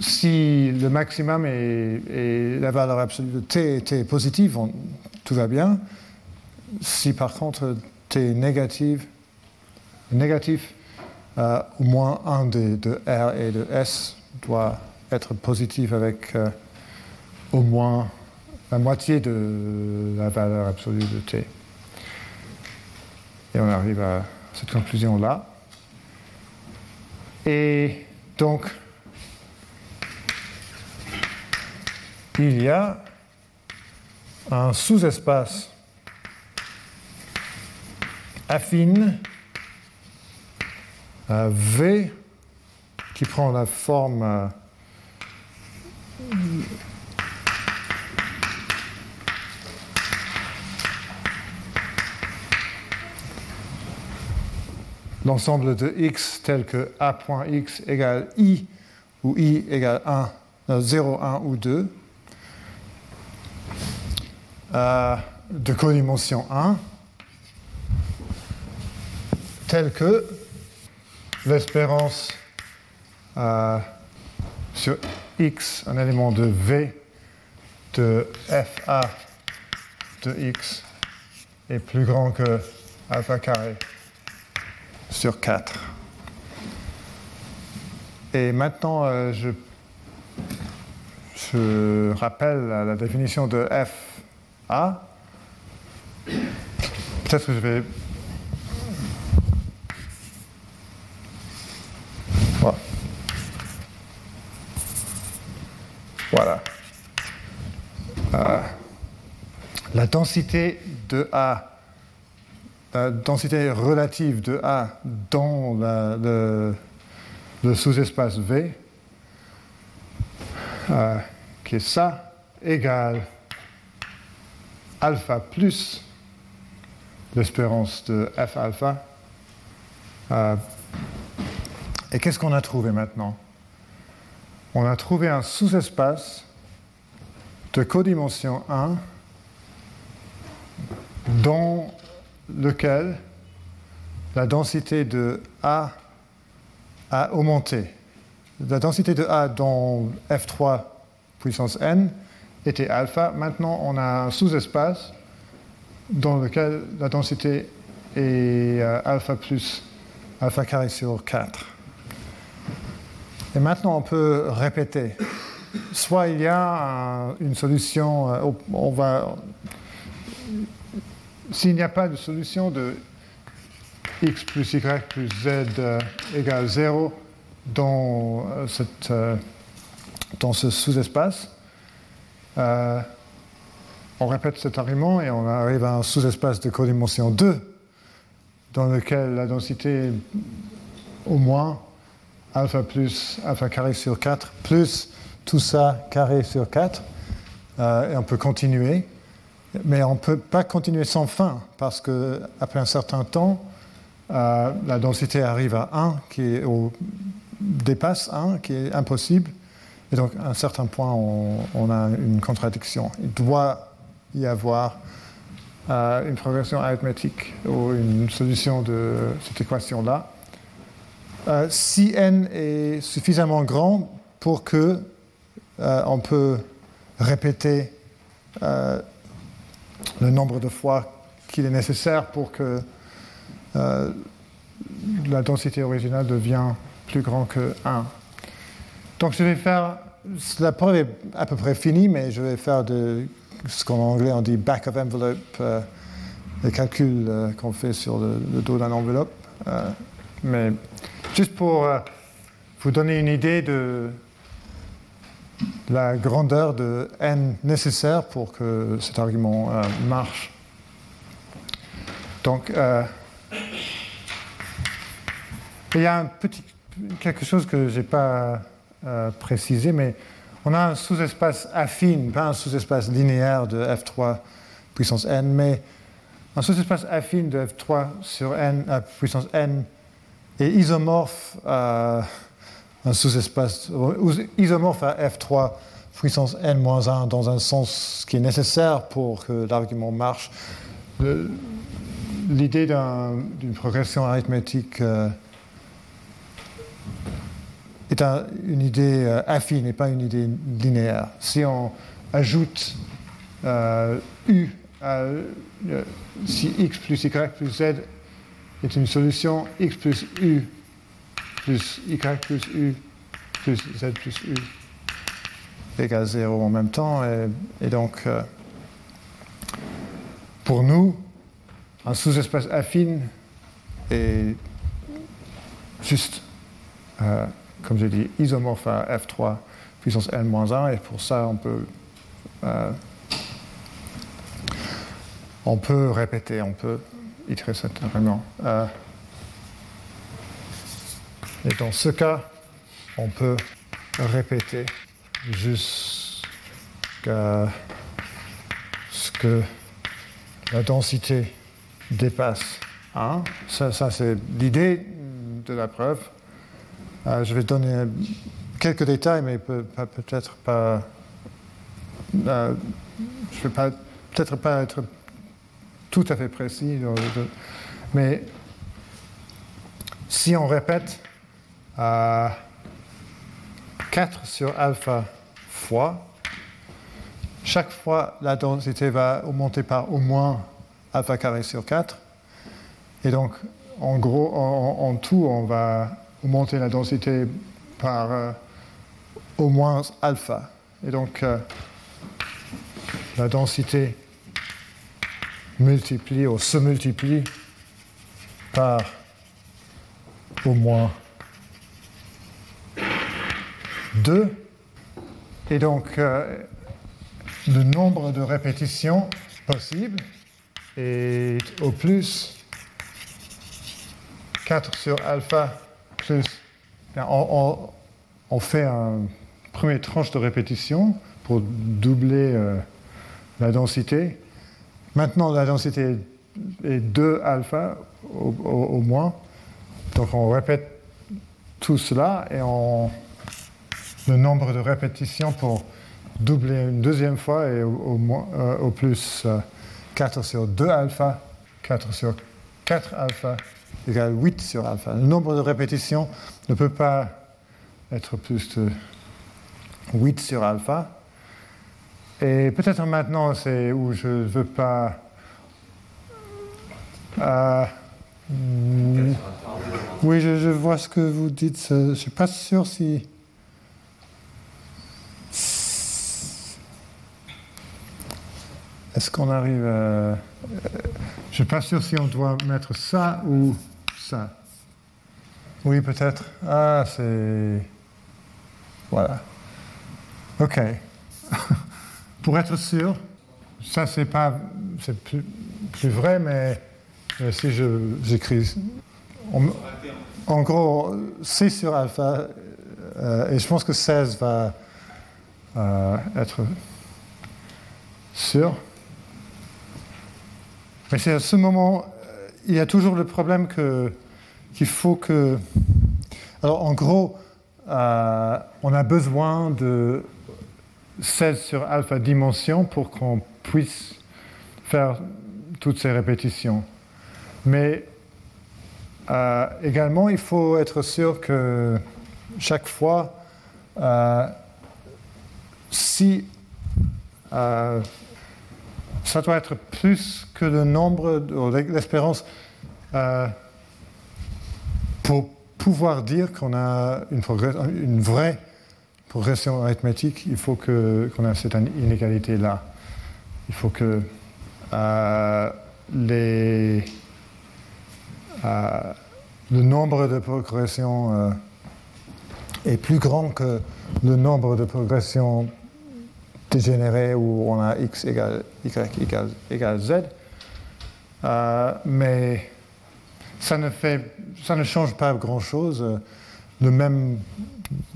si le maximum est, est la valeur absolue de t est t positive, on, tout va bien. Si par contre t est négative, négatif, euh, au moins un de, de R et de S doit être positif avec euh, au moins la moitié de la valeur absolue de t. Et on arrive à cette conclusion-là. Et donc, il y a un sous-espace affine à V qui prend la forme l'ensemble de x tel que a.x égale i, où i égale un, zéro, un ou deux, euh, de codimension un, tel que l'espérance euh, sur x, un élément de V de fa de x est plus grand que alpha carré sur quatre. Et maintenant, euh, je, je rappelle la définition de F A. Peut-être que je vais... Voilà. Voilà. Euh, la densité de A, la densité relative de A dans la, le, le sous-espace V, euh, qui est ça, égale alpha plus l'espérance de F alpha. Euh, et qu'est-ce qu'on a trouvé maintenant? On a trouvé un sous-espace de codimension un dans lequel la densité de A a augmenté. La densité de A dans F trois puissance n était alpha. Maintenant, on a un sous-espace dans lequel la densité est alpha plus alpha carré sur quatre. Et maintenant, on peut répéter. Soit il y a une solution, on va... S'il n'y a pas de solution de x plus y plus z euh, égale zéro dans, euh, cette, euh, dans ce sous-espace, euh, on répète cet argument et on arrive à un sous-espace de codimension deux dans lequel la densité est au moins alpha plus alpha carré sur quatre plus tout ça carré sur quatre, euh, et on peut continuer. Mais on ne peut pas continuer sans fin, parce qu'après un certain temps, euh, la densité arrive à un, qui est au, dépasse un, qui est impossible. Et donc, à un certain point, on, on a une contradiction. Il doit y avoir euh, une progression arithmétique ou une solution de cette équation-là. Euh, si n est suffisamment grand pour que euh, on peut répéter... Euh, le nombre de fois qu'il est nécessaire pour que euh, la densité originale devienne plus grand que un. Donc je vais faire, la preuve est à peu près finie, mais je vais faire de ce qu'en anglais on dit back of envelope, euh, les calculs euh, qu'on fait sur le, le dos d'un enveloppe. Euh, mais juste pour euh, vous donner une idée de la grandeur de n nécessaire pour que cet argument euh, marche. Donc, euh, il y a un petit, quelque chose que je n'ai pas euh, précisé, mais on a un sous-espace affine, pas un sous-espace linéaire de F trois puissance n, mais un sous-espace affine de F trois sur n à puissance n est isomorphe à un sous-espace isomorphe à F trois puissance n moins un dans un sens qui est nécessaire pour que l'argument marche. Le, L'idée d'un, d'une progression arithmétique euh, est un, une idée euh, affine et pas une idée linéaire. Si on ajoute euh, U à euh, si X plus Y plus Z est une solution, X plus U plus Y plus U plus Z plus U égale zéro en même temps. Et, et donc, euh, pour nous, un sous-espace affine est juste, euh, comme j'ai dit, isomorphe à F trois puissance n moins un, et pour ça on peut, euh, on peut répéter, on peut itérer cet argument. Euh, et dans ce cas, on peut répéter jusqu'à ce que la densité dépasse un. Ça, ça c'est l'idée de la preuve. Euh, je vais donner quelques détails, mais peut, pas, peut-être pas. Euh, je ne vais pas, peut-être pas être tout à fait précis. Mais si on répète euh, quatre sur alpha fois, chaque fois la densité va augmenter par au moins alpha carré sur quatre. Et donc, en gros, en, en tout, on va augmenter la densité par euh, au moins alpha. Et donc, euh, la densité multiplie ou se multiplie par au moins deux. Et donc, euh, le nombre de répétitions possibles et au plus quatre sur alpha plus on, on, on fait un premier tranche de répétition pour doubler euh, la densité. Maintenant la densité est deux alpha au, au, au moins, donc on répète tout cela et on, le nombre de répétitions pour doubler une deuxième fois et au, au, moins, euh, au plus euh, quatre sur deux alpha, quatre sur quatre alpha égale huit sur alpha. Le nombre de répétitions ne peut pas être plus de huit sur alpha. Et peut-être maintenant, c'est où je ne veux pas... Euh, oui, je, je vois ce que vous dites. Je ne suis pas sûr si... Est-ce qu'on arrive à... Je ne suis pas sûr si on doit mettre ça ou ça. Oui, peut-être. Ah, c'est... Voilà. OK. Pour être sûr, ça, c'est pas... C'est plus, plus vrai, mais, mais si je, j'écris... On, en gros, C sur alpha, euh, et je pense que seize va euh, être sûr. Mais c'est à ce moment, il y a toujours le problème que, qu'il faut que... Alors en gros, euh, on a besoin de seize sur alpha dimension pour qu'on puisse faire toutes ces répétitions. Mais euh, également, il faut être sûr que chaque fois, euh, si... Euh, ça doit être plus que le nombre, l'espérance, euh, pour, pouvoir dire qu'on a une, progresse, une vraie progression arithmétique, il faut que, qu'on a cette inégalité-là. Il faut que euh, les, euh, le nombre de progressions euh, est plus grand que le nombre de progressions dégénérées où on a x égale y égale, égale z. Euh, mais ça ne, fait, ça ne change pas grand-chose. Le même,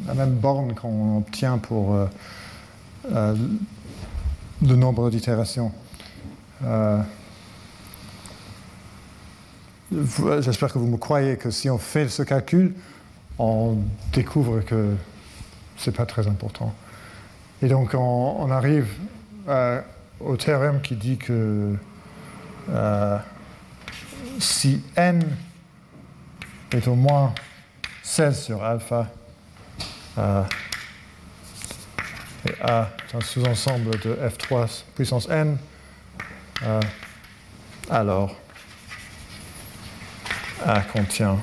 la même borne qu'on obtient pour euh, euh, le nombre d'itérations. Euh, j'espère que vous me croyez que si on fait ce calcul, on découvre que ce n'est pas très important. Et donc on, on arrive euh, au théorème qui dit que Euh, si n est au moins seize sur alpha euh, et A est un sous-ensemble de F trois puissance n, euh, alors A contient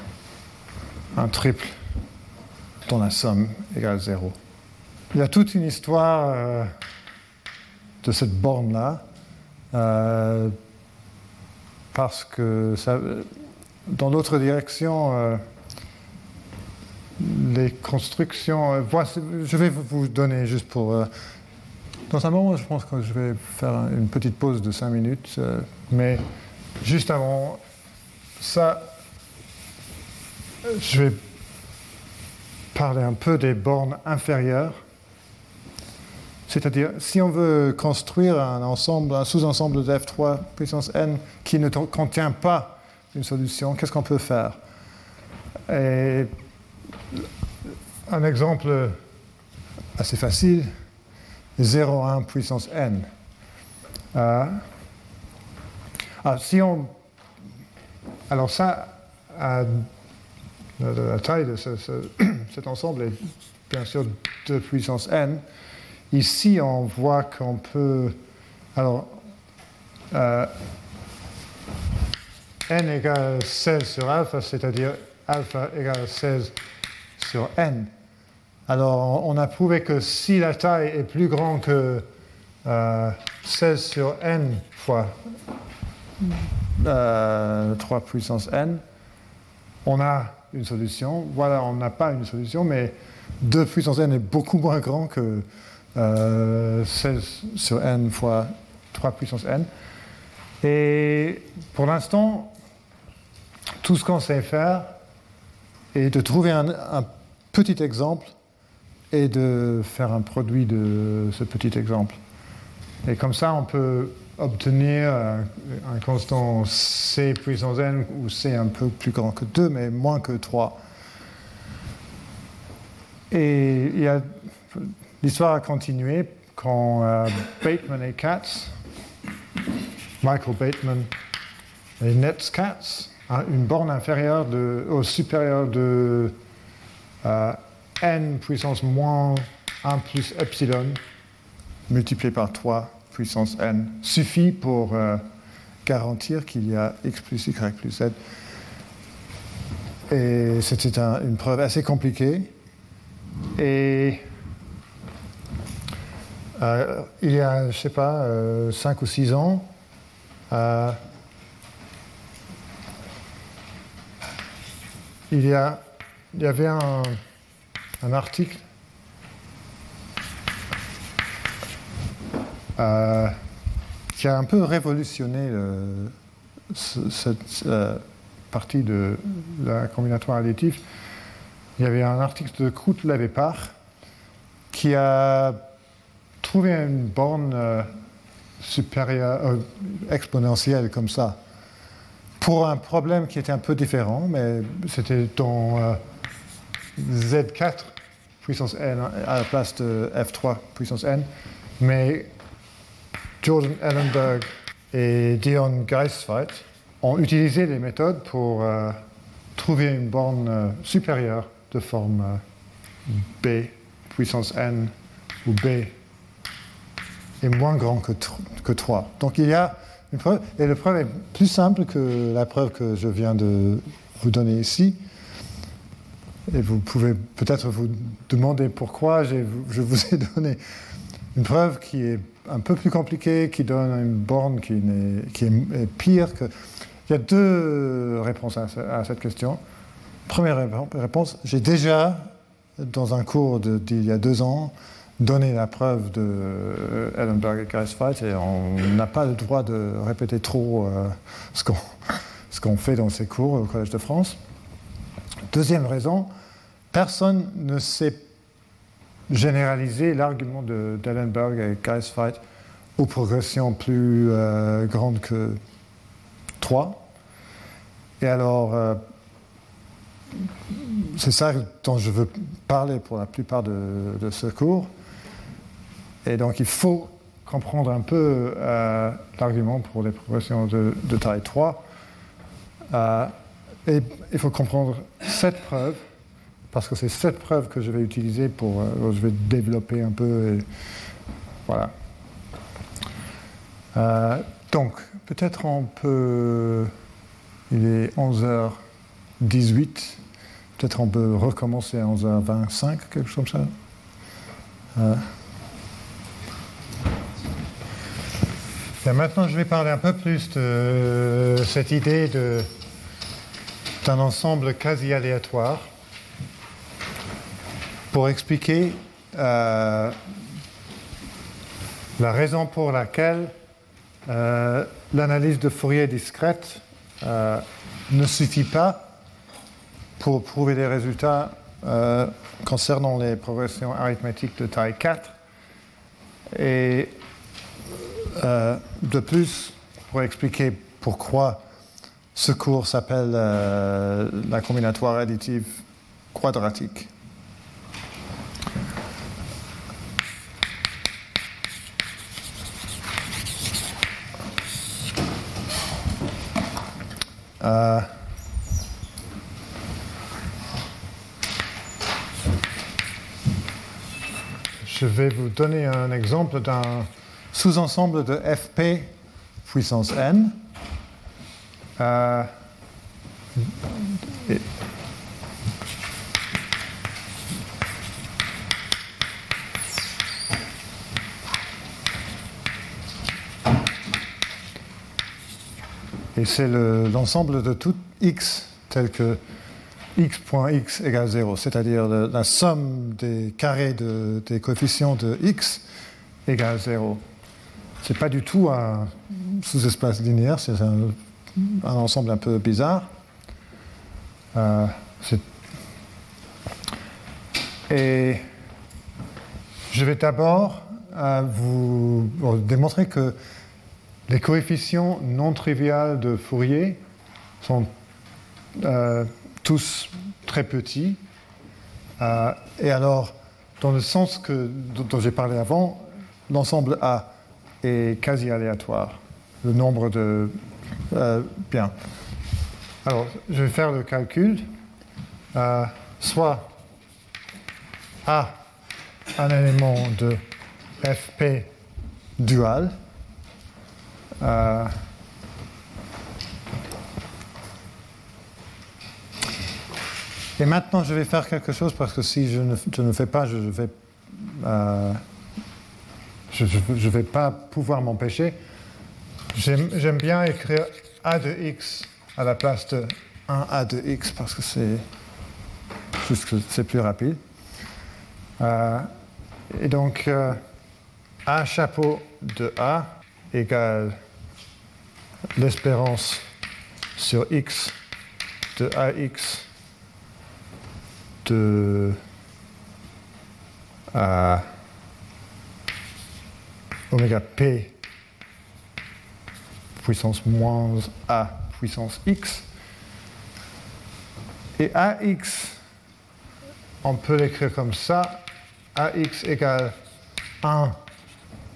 un triple dont la somme égale zéro. Il y a toute une histoire euh, de cette borne-là. Euh, Parce que ça, dans l'autre direction, euh, les constructions. Euh, voici, je vais vous donner juste pour. Euh, dans un moment, je pense que je vais faire une petite pause de cinq minutes. Euh, mais juste avant ça, je vais parler un peu des bornes inférieures. C'est-à-dire, si on veut construire un ensemble, un sous-ensemble de F trois puissance n qui ne contient pas une solution, qu'est-ce qu'on peut faire? Et un exemple assez facile, zéro virgule un puissance n. Euh, ah, si on, alors ça, à, la taille de ce, ce, cet ensemble est bien sûr deux puissance n. Ici, on voit qu'on peut. Alors, euh, n égale seize sur alpha, c'est-à-dire alpha égale seize sur n. Alors, on a prouvé que si la taille est plus grande que euh, seize sur n fois euh, trois puissance n, on a une solution. Voilà, on n'a pas une solution, mais deux puissance n est beaucoup moins grand que Euh, seize sur n fois trois puissance n. Et pour l'instant, tout ce qu'on sait faire est de trouver un, un petit exemple et de faire un produit de ce petit exemple. Et comme ça, on peut obtenir un, un constant c puissance n où c est un peu plus grand que deux, mais moins que trois. Et il y a... L'histoire a continué quand euh, Bateman et Katz, Michael Bateman et Nets Katz, hein, une borne inférieure de, ou supérieure de euh, n puissance moins un plus epsilon multiplié par trois puissance n suffit pour euh, garantir qu'il y a x plus y plus z. Et c'était un, une preuve assez compliquée. Et Euh, il y a, je ne sais pas, euh, cinq ou six ans, euh, il, y a, il y avait un, un article euh, qui a un peu révolutionné euh, ce, cette euh, partie de la combinatoire additive. Il y avait un article de Kroot-Levépar qui a trouver une borne euh, supérieure, euh, exponentielle comme ça, pour un problème qui était un peu différent, mais c'était dans euh, Z quatre puissance n à la place de F trois puissance n, mais Jordan Ellenberg et Dion Gijswijt ont utilisé les méthodes pour euh, trouver une borne euh, supérieure de forme euh, B puissance n ou B est moins grand que, que trois. Donc il y a une preuve, et la preuve est plus simple que la preuve que je viens de vous donner ici. Et vous pouvez peut-être vous demander pourquoi je vous ai donné une preuve qui est un peu plus compliquée, qui donne une borne qui est, qui est pire que... Il y a deux réponses à cette question. Première réponse, j'ai déjà, dans un cours de, d'il y a deux ans, donné la preuve de Ellenberg et Gijswijt, et on n'a pas le droit de répéter trop euh, ce, qu'on, ce qu'on fait dans ces cours au Collège de France. Deuxième raison, personne ne sait généraliser l'argument de Ellenberg et Gijswijt aux progressions plus euh, grandes que trois. Et alors, euh, c'est ça dont je veux parler pour la plupart de, de ce cours. Et donc, il faut comprendre un peu euh, l'argument pour les progressions de, de taille trois. Euh, Et il faut comprendre cette preuve, parce que c'est cette preuve que je vais utiliser pour... Euh, je vais développer un peu, et voilà. Euh, donc, peut-être on peut... Il est onze heures dix-huit, peut-être on peut recommencer à onze heures vingt-cinq, quelque chose comme ça. Euh. Et maintenant, je vais parler un peu plus de cette idée de... d'un ensemble quasi aléatoire pour expliquer euh, la raison pour laquelle euh, l'analyse de Fourier discrète euh, ne suffit pas pour prouver les résultats euh, concernant les progressions arithmétiques de taille quatre. Et euh, de plus, pour expliquer pourquoi ce cours s'appelle euh, la combinatoire additive quadratique. Euh, je vais vous donner un exemple d'un sous-ensemble de F P puissance n. Euh, et, et c'est le, l'ensemble de tout x tel que x.x égale zéro, c'est-à-dire la, la somme des carrés de, des coefficients de x égale zéro. C'est pas du tout un sous-espace linéaire, c'est un un ensemble un peu bizarre. Euh, c'est... Et je vais d'abord euh, vous démontrer que les coefficients non triviaux de Fourier sont euh, tous très petits. Euh, et alors, dans le sens que, dont j'ai parlé avant, l'ensemble A est quasi aléatoire. Le nombre de... Euh, bien. Alors, je vais faire le calcul. Euh, soit A, un élément de F P dual, euh, et maintenant je vais faire quelque chose parce que si je ne, je ne fais pas, je vais, euh, je, je, je vais pas pouvoir m'empêcher. J'aime, j'aime bien écrire A de x à la place de un A de x parce que c'est, juste que c'est plus rapide. Euh, et donc, euh, A chapeau de A égale l'espérance sur x de A x de euh, oméga p puissance moins A puissance X. Et A x, on peut l'écrire comme ça. A x égale un,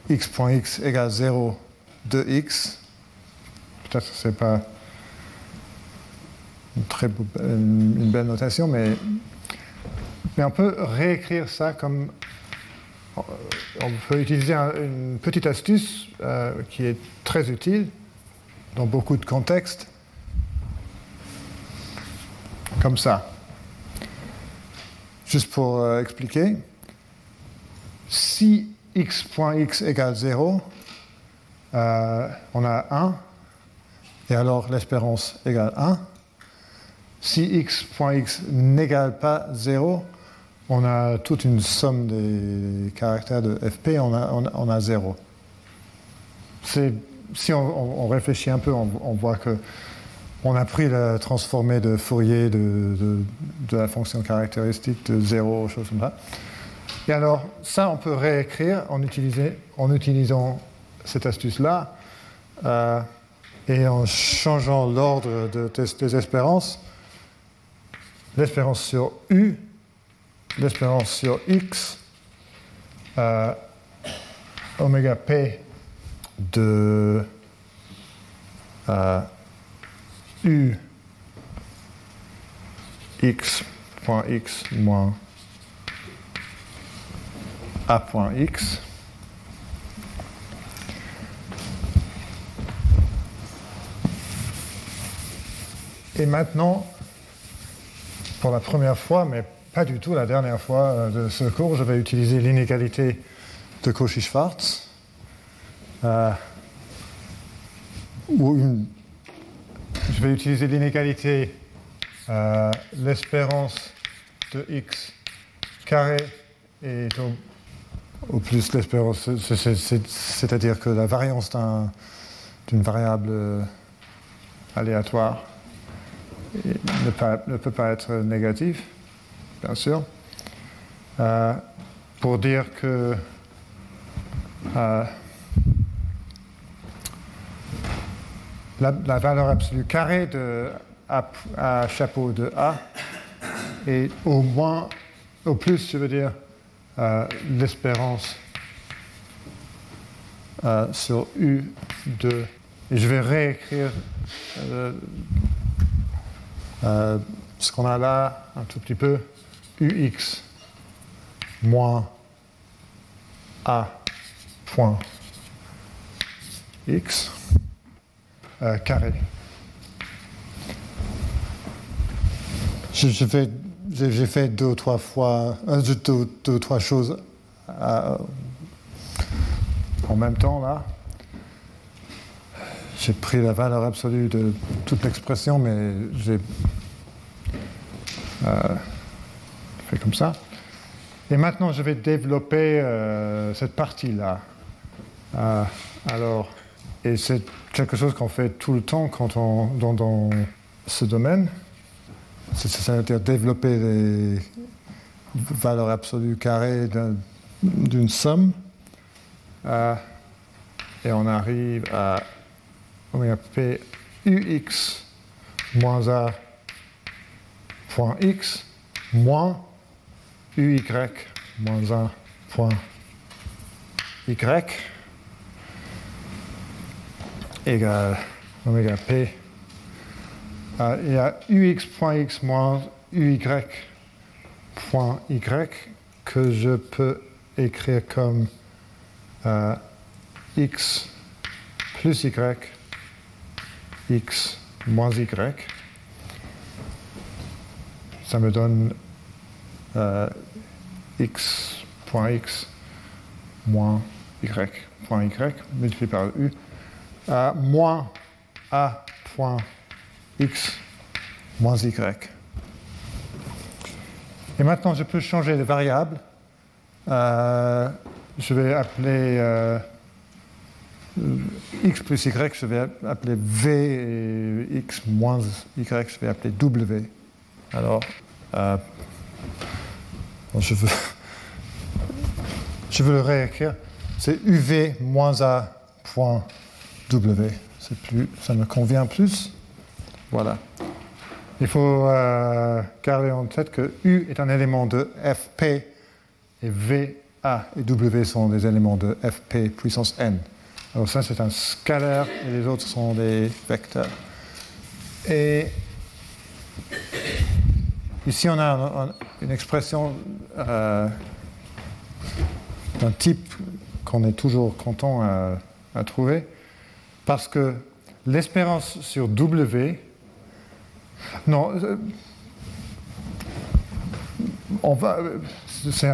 x.x égale zéro, deux x. Peut-être que ce n'est pas une, très beau, une belle notation, mais, mais on peut réécrire ça comme... On peut utiliser une petite astuce euh, qui est très utile dans beaucoup de contextes, comme ça. Juste pour euh, expliquer, si x.x égale zéro, euh, on a un, et alors l'espérance égale un. Si x.x n'égale pas zéro, on a toute une somme des caractères de F P, on a, on a, on a zéro. C'est, si on, on réfléchit un peu, on, on voit que on a pris la transformée de Fourier de, de, de la fonction caractéristique de zéro, choses comme ça. Et alors, ça, on peut réécrire en, utiliser, en utilisant cette astuce-là euh, et en changeant l'ordre de, des, des espérances. L'espérance sur U, l'espérance sur X, euh, oméga P de euh, U X.X moins A.X et maintenant pour la première fois, mais pas du tout la dernière fois de ce cours, je vais utiliser l'inégalité de Cauchy-Schwarz euh, ou une je vais utiliser l'inégalité, euh, l'espérance de x carré et au, au plus l'espérance, c'est, c'est, c'est, c'est-à-dire que la variance d'un, d'une variable aléatoire ne, pas, ne peut pas être négative, bien sûr, euh, pour dire que euh, La, la valeur absolue carrée de A, A chapeau de A est au moins, au plus, je veux dire, euh, l'espérance euh, sur U de. Et je vais réécrire euh, euh, ce qu'on a là un tout petit peu. U X moins A point X. Euh, carré. Je, je fais, j'ai, j'ai fait deux ou trois fois, euh, deux, deux ou trois choses euh, en même temps là. J'ai pris la valeur absolue de toute l'expression, mais j'ai euh, fait comme ça. Et maintenant, je vais développer euh, cette partie là. Euh, alors. Et c'est quelque chose qu'on fait tout le temps quand on, dans, dans ce domaine. C'est-à-dire développer les valeurs absolues carrées d'un, d'une somme. Euh, et on arrive à oméga P U X moins A point X moins U Y moins A point Y. Égale oméga P. Euh, il y a U X.X moins U Y.Y que je peux écrire comme euh, X plus Y, X moins Y. Ça me donne euh, X.X moins Y.Y multiplié par U. Euh, moins A point X moins Y. Et maintenant, je peux changer de variable. Euh, je vais appeler euh, X plus Y, je vais appeler V, et X moins Y, je vais appeler W. Alors, euh, je veux, je veux le réécrire. C'est U V moins A point W, c'est plus, ça me convient plus. Voilà. Il faut euh, garder en tête que U est un élément de F P et V, A et W sont des éléments de F P puissance N. Alors ça, c'est un scalaire et les autres sont des vecteurs. Et ici, on a un, un, une expression euh, d'un type qu'on est toujours content à, à trouver. Parce que l'espérance sur W, non, on va, c'est,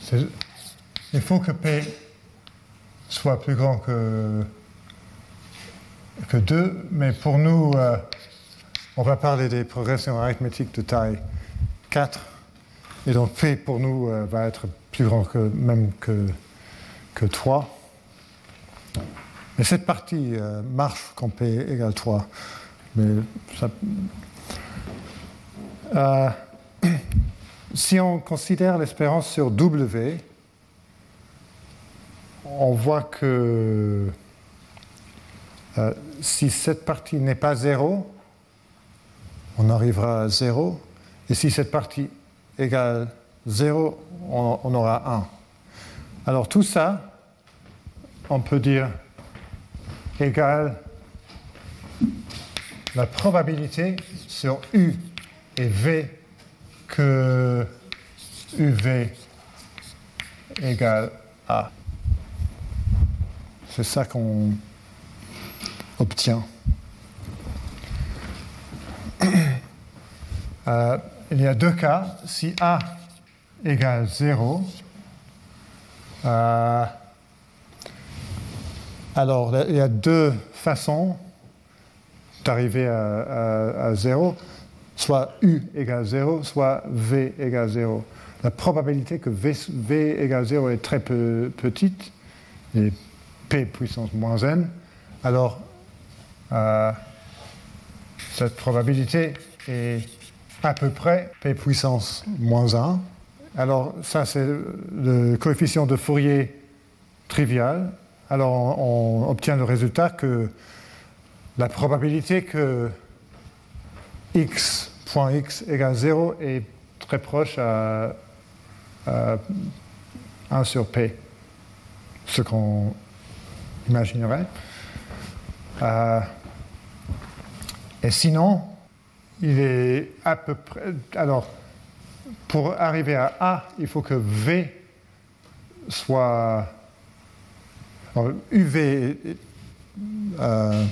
c'est, il faut que P soit plus grand que, que deux, mais pour nous, euh, on va parler des progressions arithmétiques de taille quatre, et donc P pour nous euh, va être plus grand que même que, que trois. Mais cette partie euh, marche quand P égale trois. Mais ça, euh, si on considère l'espérance sur W, on voit que euh, si cette partie n'est pas zéro, on arrivera à zéro. Et si cette partie égale zéro, on, on aura un. Alors tout ça, on peut dire égale la probabilité sur U et V que U V égale A. C'est ça qu'on obtient. Euh, il y a deux cas. Si A égale zéro, euh, alors il y a deux façons d'arriver à, à, à zéro, soit U égale zéro, soit V égale zéro. La probabilité que V, V égale zéro est très peu, petite, et P puissance moins N, alors euh, cette probabilité est à peu près P puissance moins un. Alors ça, c'est le coefficient de Fourier trivial. Alors on, on obtient le résultat que la probabilité que x, point x égale zéro est très proche à, à un sur P, ce qu'on imaginerait. Euh, et sinon, il est à peu près... Alors, pour arriver à A, il faut que V soit... Alors, U V... Euh,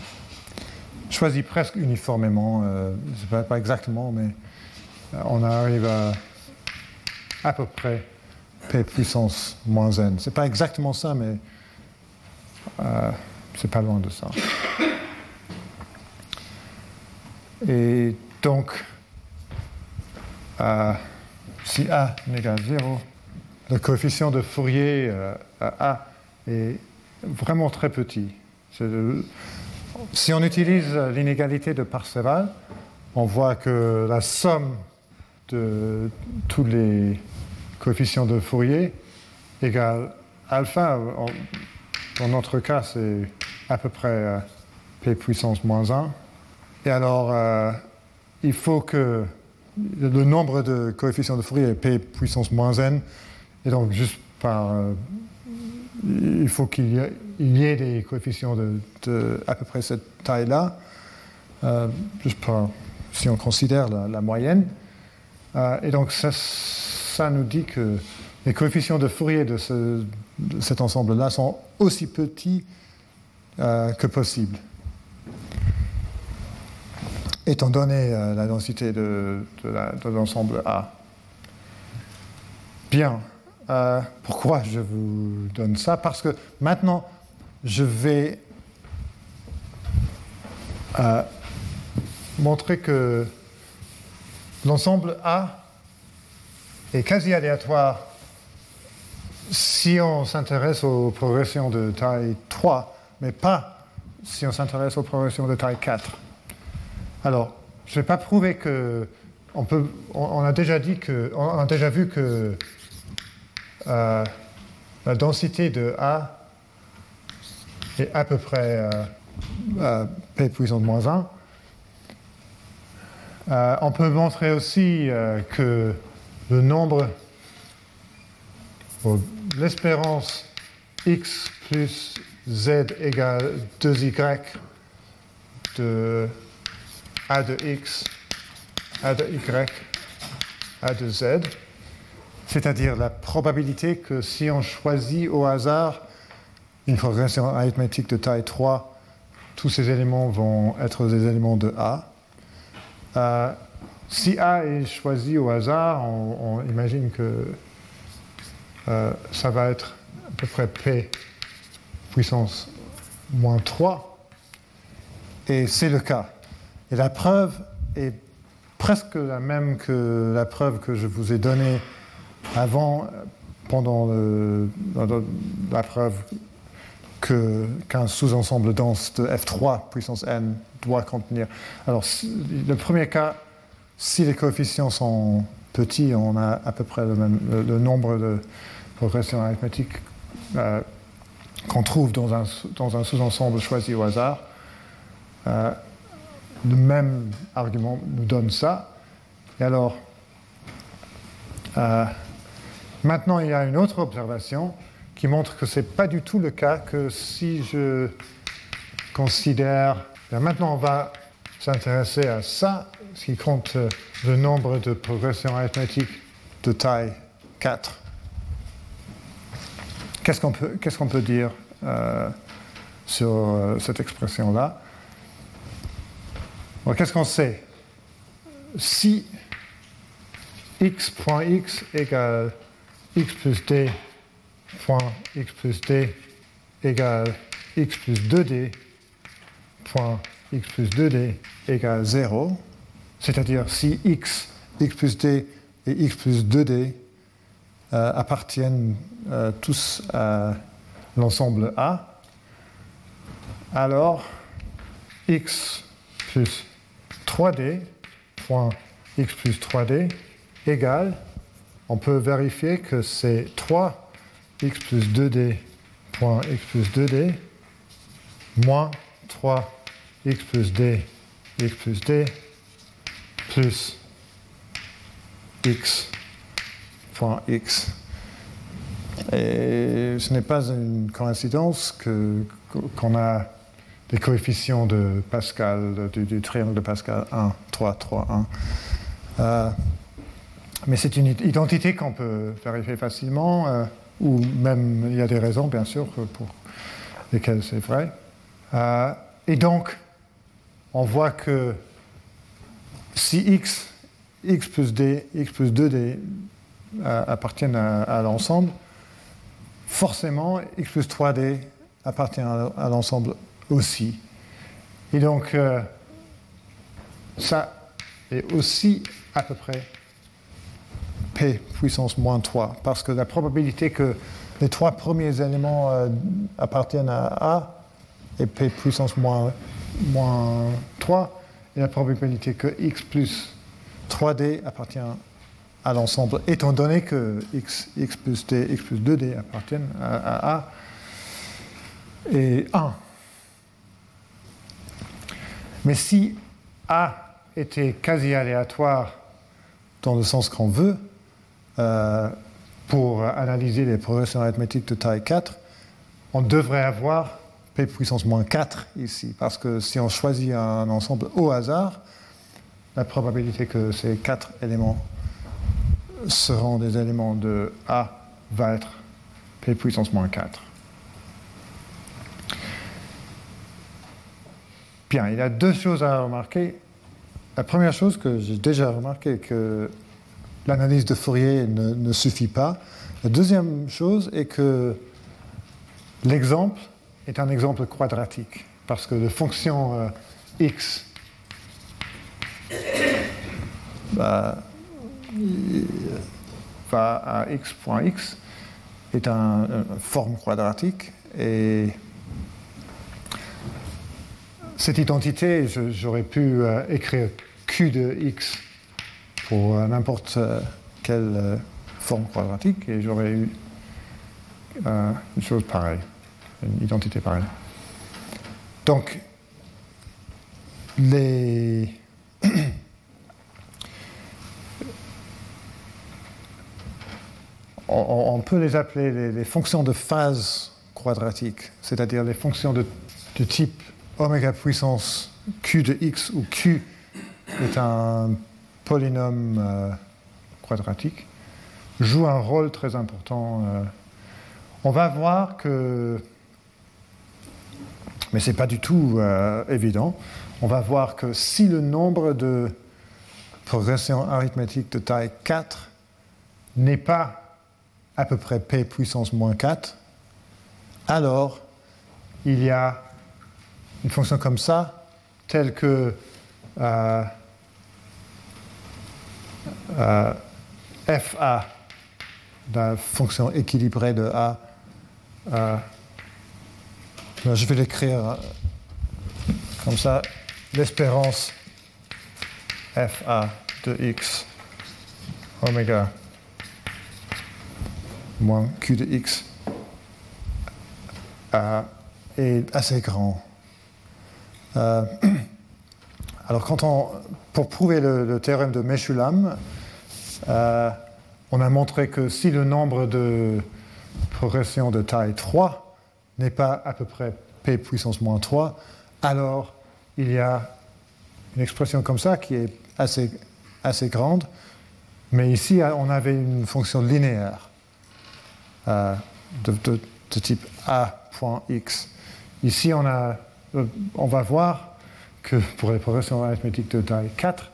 choisi presque uniformément, euh, c'est pas, pas exactement, mais on arrive à à peu près P puissance moins N. C'est pas exactement ça, mais euh, c'est pas loin de ça. Et donc, euh, si A n'égale zéro, le coefficient de Fourier euh, à A est vraiment très petit. C'est de, Si on utilise l'inégalité de Parseval, on voit que la somme de tous les coefficients de Fourier égale alpha. Dans notre cas, c'est à peu près P puissance moins un. Et alors, euh, il faut que le nombre de coefficients de Fourier est P puissance moins N. Et donc, juste par... Euh, il faut qu'il y ait... il y a des coefficients de, de à peu près cette taille-là, euh, juste pour, si on considère la, la moyenne. Euh, et donc, ça, ça nous dit que les coefficients de Fourier de, ce, de cet ensemble-là sont aussi petits euh, que possible, étant donné euh, la densité de, de, la, de l'ensemble A. Bien. Euh, pourquoi je vous donne ça? Parce que maintenant, je vais euh, montrer que l'ensemble A est quasi aléatoire si on s'intéresse aux progressions de taille trois, mais pas si on s'intéresse aux progressions de taille quatre. Alors, je ne vais pas prouver que on peut. On, on a déjà dit que, on a déjà vu que euh, la densité de A est à peu près euh, euh, P puissance moins un. Euh, on peut montrer aussi euh, que le nombre, bon, l'espérance x plus z égale deux y de A de x, A de y, A de z, c'est-à-dire la probabilité que si on choisit au hasard une progression arithmétique de taille trois, tous ces éléments vont être des éléments de A. Euh, si A est choisi au hasard, on, on imagine que euh, ça va être à peu près P puissance moins trois, et c'est le cas. Et la preuve est presque la même que la preuve que je vous ai donnée avant, pendant le, la preuve que, qu'un sous-ensemble dense de F trois puissance n doit contenir. Alors, le premier cas, si les coefficients sont petits, on a à peu près le, même, le, le nombre de progressions arithmétiques euh, qu'on trouve dans un, dans un sous-ensemble choisi au hasard. Euh, le même argument nous donne ça. Et alors, euh, maintenant, il y a une autre observation qui montre que ce n'est pas du tout le cas, que si je considère... Bien, maintenant, on va s'intéresser à ça, ce qui compte le nombre de progressions arithmétiques de taille quatre. Qu'est-ce qu'on peut, qu'est-ce qu'on peut dire euh, sur euh, cette expression-là? Alors, qu'est-ce qu'on sait? Si x.x égale x plus d point x plus d égale x plus deux d point x plus deux d égale zéro, c'est-à-dire si x, x plus d et x plus deux d euh, appartiennent euh, tous à l'ensemble A, alors x plus trois d point x plus trois d égale, on peut vérifier que c'est trois x plus deux d point x plus deux d moins trois x plus d x plus d plus x point x. Et ce n'est pas une coïncidence que, qu'on a des coefficients de Pascal, du, du triangle de Pascal un, trois, trois, un. Euh, mais c'est une identité qu'on peut vérifier facilement, euh, ou même il y a des raisons, bien sûr, pour lesquelles c'est vrai. Euh, et donc, on voit que si x, x plus d, x plus deux d euh, appartiennent à, à l'ensemble, forcément, x plus trois d appartient à, à l'ensemble aussi. Et donc, euh, ça est aussi à peu près P puissance moins trois, parce que la probabilité que les trois premiers éléments euh, appartiennent à A est P puissance moins, moins trois, et la probabilité que X plus trois D appartient à l'ensemble, étant donné que X, X plus D, X plus deux D appartiennent à, à A, est un. Mais si A était quasi aléatoire dans le sens qu'on veut, euh, pour analyser les progressions arithmétiques de taille quatre, on devrait avoir P puissance moins quatre ici, parce que si on choisit un ensemble au hasard, la probabilité que ces quatre éléments seront des éléments de A va être P puissance moins quatre. Bien, il y a deux choses à remarquer. La première chose que j'ai déjà remarqué, que l'analyse de Fourier ne, ne suffit pas. La deuxième chose est que l'exemple est un exemple quadratique, parce que la fonction euh, x, bah, va à x.x, est un, une forme quadratique, et cette identité, je, j'aurais pu euh, écrire Q de X pour euh, n'importe euh, quelle euh, forme quadratique, et j'aurais eu euh, une chose pareille, une identité pareille. Donc, les... on, on peut les appeler les, les fonctions de phase quadratique, c'est-à-dire les fonctions de, de type oméga puissance Q de X, où Q est un polynôme euh, quadratique, joue un rôle très important. Euh. On va voir que, mais ce n'est pas du tout euh, évident, on va voir que si le nombre de progression arithmétique de taille quatre n'est pas à peu près p puissance moins quatre, alors il y a une fonction comme ça, telle que euh, euh, fa, la fonction équilibrée de a, euh, je vais l'écrire comme ça, l'espérance fa de x oméga moins q de x euh, est assez grand. Euh, alors, quand on, pour prouver le, le théorème de Meshulam, euh, on a montré que si le nombre de progressions de taille trois n'est pas à peu près p puissance moins trois, alors il y a une expression comme ça qui est assez, assez grande, mais ici on avait une fonction linéaire euh, de, de, de type a.x. Ici on a on va voir que pour les progressions arithmétiques de taille quatre,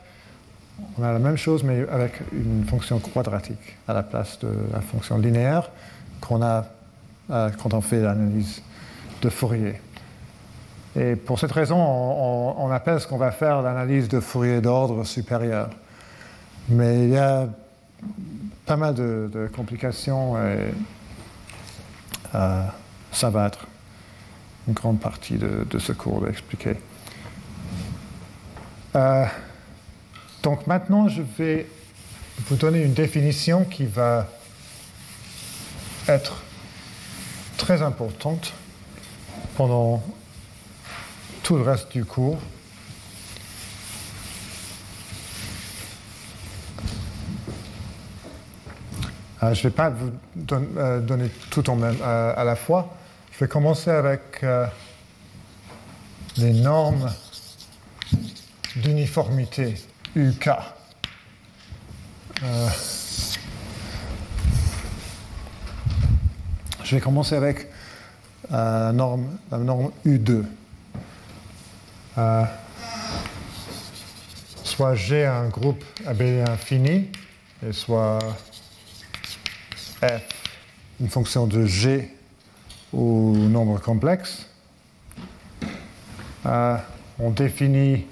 on a la même chose, mais avec une fonction quadratique à la place de la fonction linéaire qu'on a euh, quand on fait l'analyse de Fourier. Et pour cette raison, on, on, on appelle ce qu'on va faire l'analyse de Fourier d'ordre supérieur. Mais il y a pas mal de, de complications et euh, ça va être une grande partie de, de ce cours d'expliquer. Euh, donc maintenant, je vais vous donner une définition qui va être très importante pendant tout le reste du cours. Euh, je ne vais pas vous don- euh, donner tout en même euh, à la fois. Je vais commencer avec euh, les normes d'uniformité U K. Euh, je vais commencer avec euh, norme, la norme U deux. Euh, soit G a un groupe abélien infini, et soit F une fonction de G au nombre complexe. Euh, on définit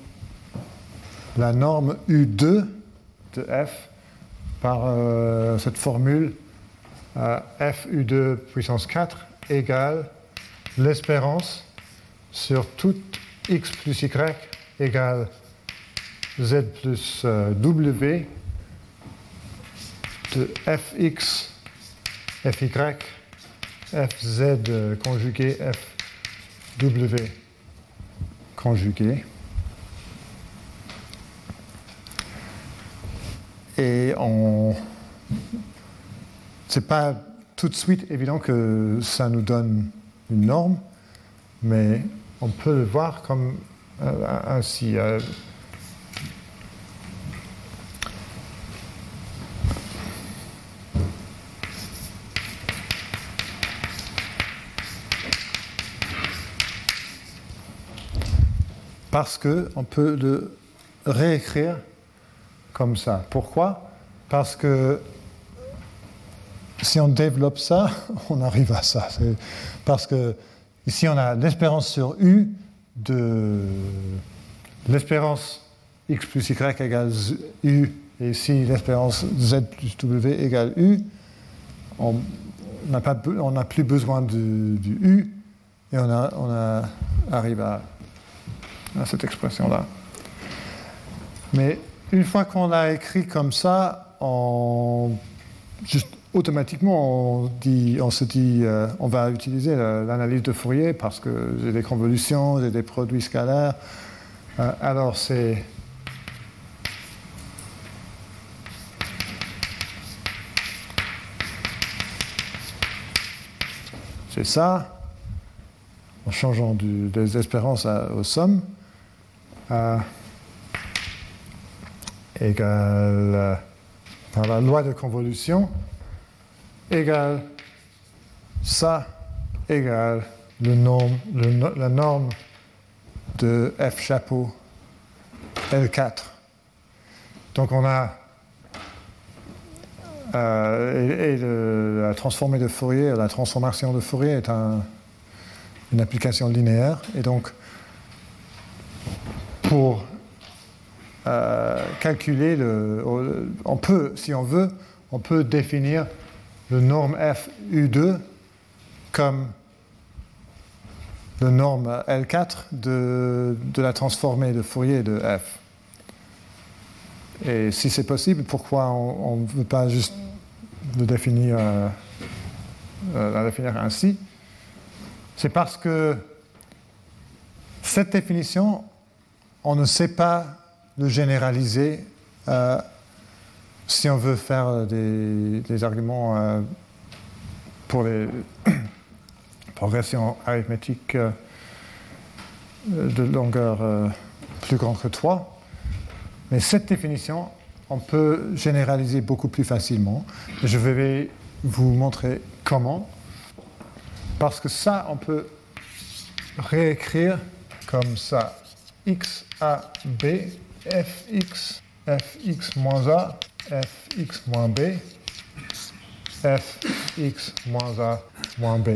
la norme U deux de F par euh, cette formule euh, F U deux puissance quatre égale l'espérance sur toute x plus y égale z plus euh, w de fx, fy, fz conjugué, fw conjugué. Et on... c'est pas tout de suite évident que ça nous donne une norme, mais on peut le voir comme euh, ainsi. Euh... Parce qu'on peut le réécrire comme ça. Pourquoi ? Parce que si on développe ça, on arrive à ça. C'est parce que ici, on a l'espérance sur U de l'espérance x plus y égale U, et ici l'espérance z plus w égale U. On n'a pas, on n'a plus besoin du, du U, et on, a, on a, arrive à à cette expression-là. Mais une fois qu'on l'a écrit comme ça, on, juste automatiquement, on, dit, on se dit euh, on va utiliser l'analyse de Fourier parce que j'ai des convolutions, j'ai des produits scalaires. Euh, alors, c'est... C'est ça, en changeant du, des espérances à, aux sommes. Euh, égale, euh, par la loi de convolution, égale ça, égale le norme, le, la norme de F chapeau L quatre. Donc on a euh, et, et le, la transformée de Fourier, la transformation de Fourier est un, une application linéaire. Et donc pour euh, calculer le, on peut, si on veut, on peut définir le norme f U deux comme le norme L quatre de, de la transformée de Fourier de f. Et si c'est possible, pourquoi on ne veut pas juste le définir, euh, euh, la définir ainsi? C'est parce que cette définition, on ne sait pas le généraliser euh, si on veut faire des, des arguments euh, pour les progressions arithmétiques euh, de longueur euh, plus grande que trois. Mais cette définition, on peut généraliser beaucoup plus facilement. Je vais vous montrer comment. Parce que ça, on peut réécrire comme ça. X, A, B, F X, F X moins A, F X moins B, F X moins A moins B.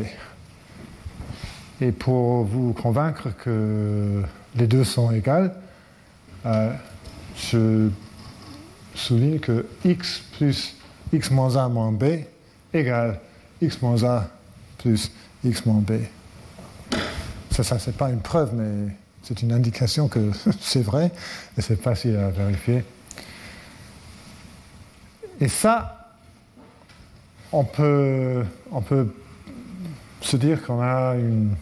Et pour vous convaincre que les deux sont égales, euh, je souligne que x plus x moins a moins b égale x moins a plus x moins b. Ça, ça c'est pas une preuve, mais c'est une indication que c'est vrai et c'est facile à vérifier. Et ça, on peut, on peut se dire qu'on a une...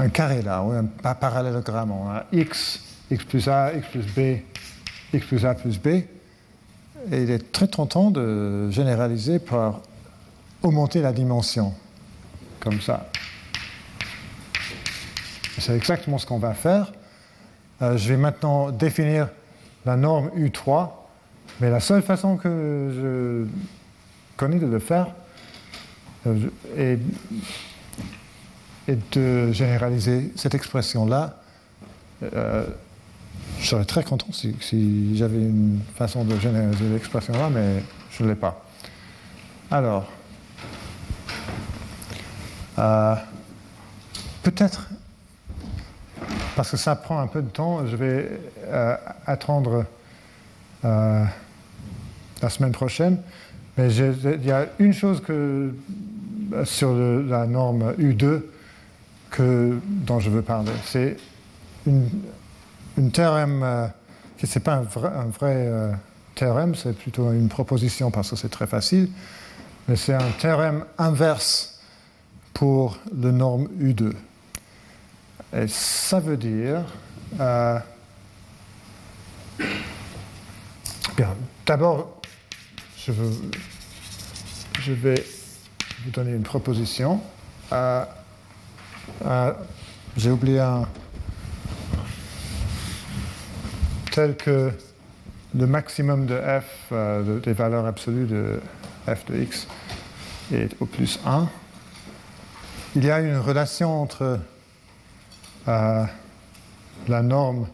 un carré là, ou un parallélogramme, on a x, x plus a, x plus b, x plus a plus b, et il est très tentant de généraliser par augmenter la dimension, comme ça. C'est exactement ce qu'on va faire. Euh, je vais maintenant définir la norme U trois, mais la seule façon que je connais de le faire euh, est... et de généraliser cette expression-là. Euh, je serais très content si, si j'avais une façon de généraliser l'expression-là, mais je ne l'ai pas. Alors, euh, peut-être, parce que ça prend un peu de temps, je vais euh, attendre euh, la semaine prochaine, mais il y a une chose que, sur le, la norme U deux, que, dont je veux parler. C'est une, une théorème euh, qui n'est pas un vrai, un vrai euh, théorème, c'est plutôt une proposition parce que c'est très facile, mais c'est un théorème inverse pour le norme U deux. Et ça veut dire... Euh, bien, d'abord, je, veux, je vais vous donner une proposition. Euh, Euh, j'ai oublié un tel que le maximum de f euh, de, des valeurs absolues de f de x est au plus un. Il y a une relation entre euh, la norme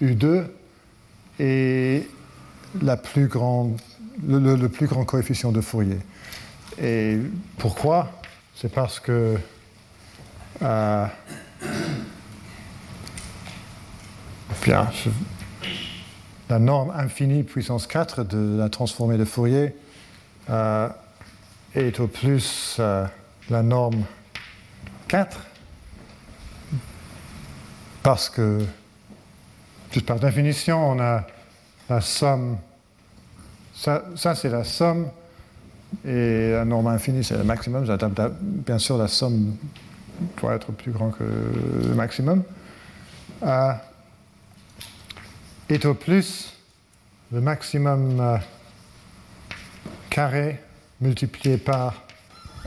U deux et la plus grande, le, le, le plus grand coefficient de Fourier. Et pourquoi? C'est parce que Euh, bien, je, la norme infinie puissance quatre de la transformée de Fourier euh, est au plus euh, la norme quatre parce que juste par définition on a la somme, ça, ça c'est la somme et la norme infinie c'est le maximum, bien sûr la somme doit être plus grand que le maximum, euh, est au plus le maximum euh, carré multiplié par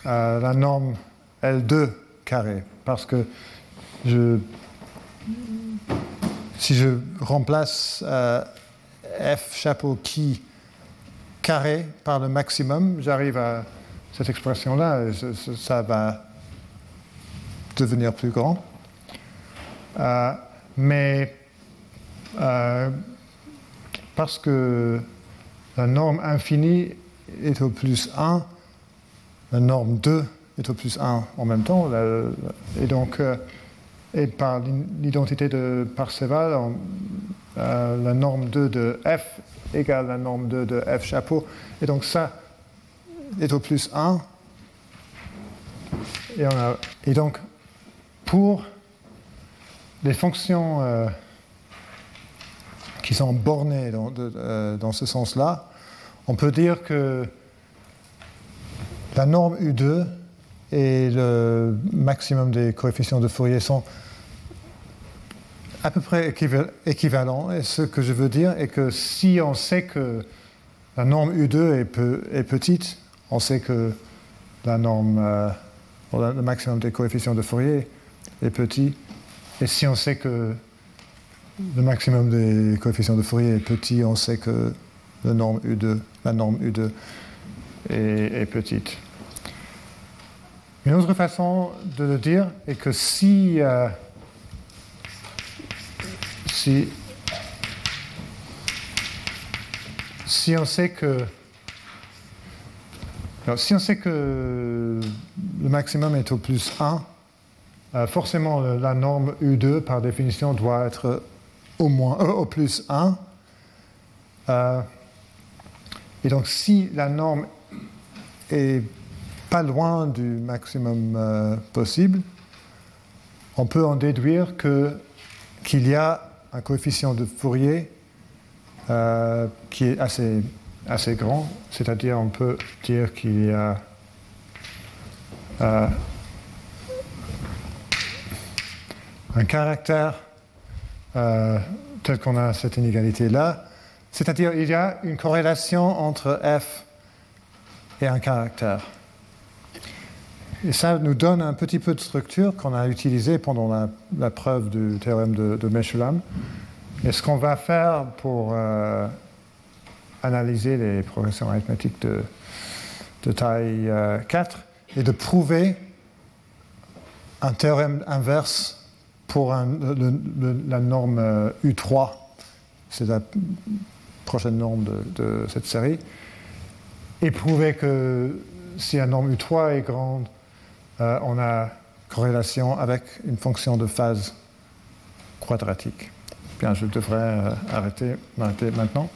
euh, la norme L deux carré. Parce que je, si je remplace euh, f chapeau qui carré par le maximum, j'arrive à cette expression-là, et ça, ça va devenir plus grand. Euh, mais euh, parce que la norme infinie est au plus un, la norme deux est au plus un en même temps, et donc euh, et par l'identité de Parseval, euh, la norme deux de F égale la norme deux de F chapeau, et donc ça est au plus un, et, on a, et donc pour les fonctions euh, qui sont bornées dans, de, euh, dans ce sens-là, on peut dire que la norme U deux et le maximum des coefficients de Fourier sont à peu près équivalents. Et ce que je veux dire est que si on sait que la norme U deux est, peu, est petite, on sait que la norme, euh, le maximum des coefficients de Fourier est petit. Et si on sait que le maximum des coefficients de Fourier est petit, on sait que la norme U deux, la norme U deux est, est petite. Une autre façon de le dire est que si, euh, si, si on sait que alors, si on sait que le maximum est au plus un, euh, forcément la norme U deux par définition doit être au moins euh, au plus un. Euh, et donc si la norme est pas loin du maximum euh, possible, on peut en déduire que, qu'il y a un coefficient de Fourier euh, qui est assez, assez grand, c'est-à-dire on peut dire qu'il y a euh, un caractère euh, tel qu'on a cette inégalité-là, c'est-à-dire il y a une corrélation entre F et un caractère. Et ça nous donne un petit peu de structure qu'on a utilisée pendant la, la preuve du théorème de, de Meshulam. Et ce qu'on va faire pour euh, analyser les progressions arithmétiques de, de taille euh, quatre est de prouver un théorème inverse pour un, le, le, la norme euh, U trois. C'est la prochaine norme de, de cette série. Et prouver que si la norme U trois est grande, Euh, on a corrélation avec une fonction de phase quadratique. Bien, je devrais euh, arrêter, m'arrêter maintenant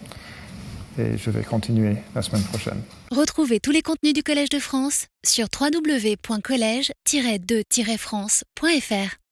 et je vais continuer la semaine prochaine. Retrouvez tous les contenus du Collège de France sur w w w point collège tiret deux tiret france point f r.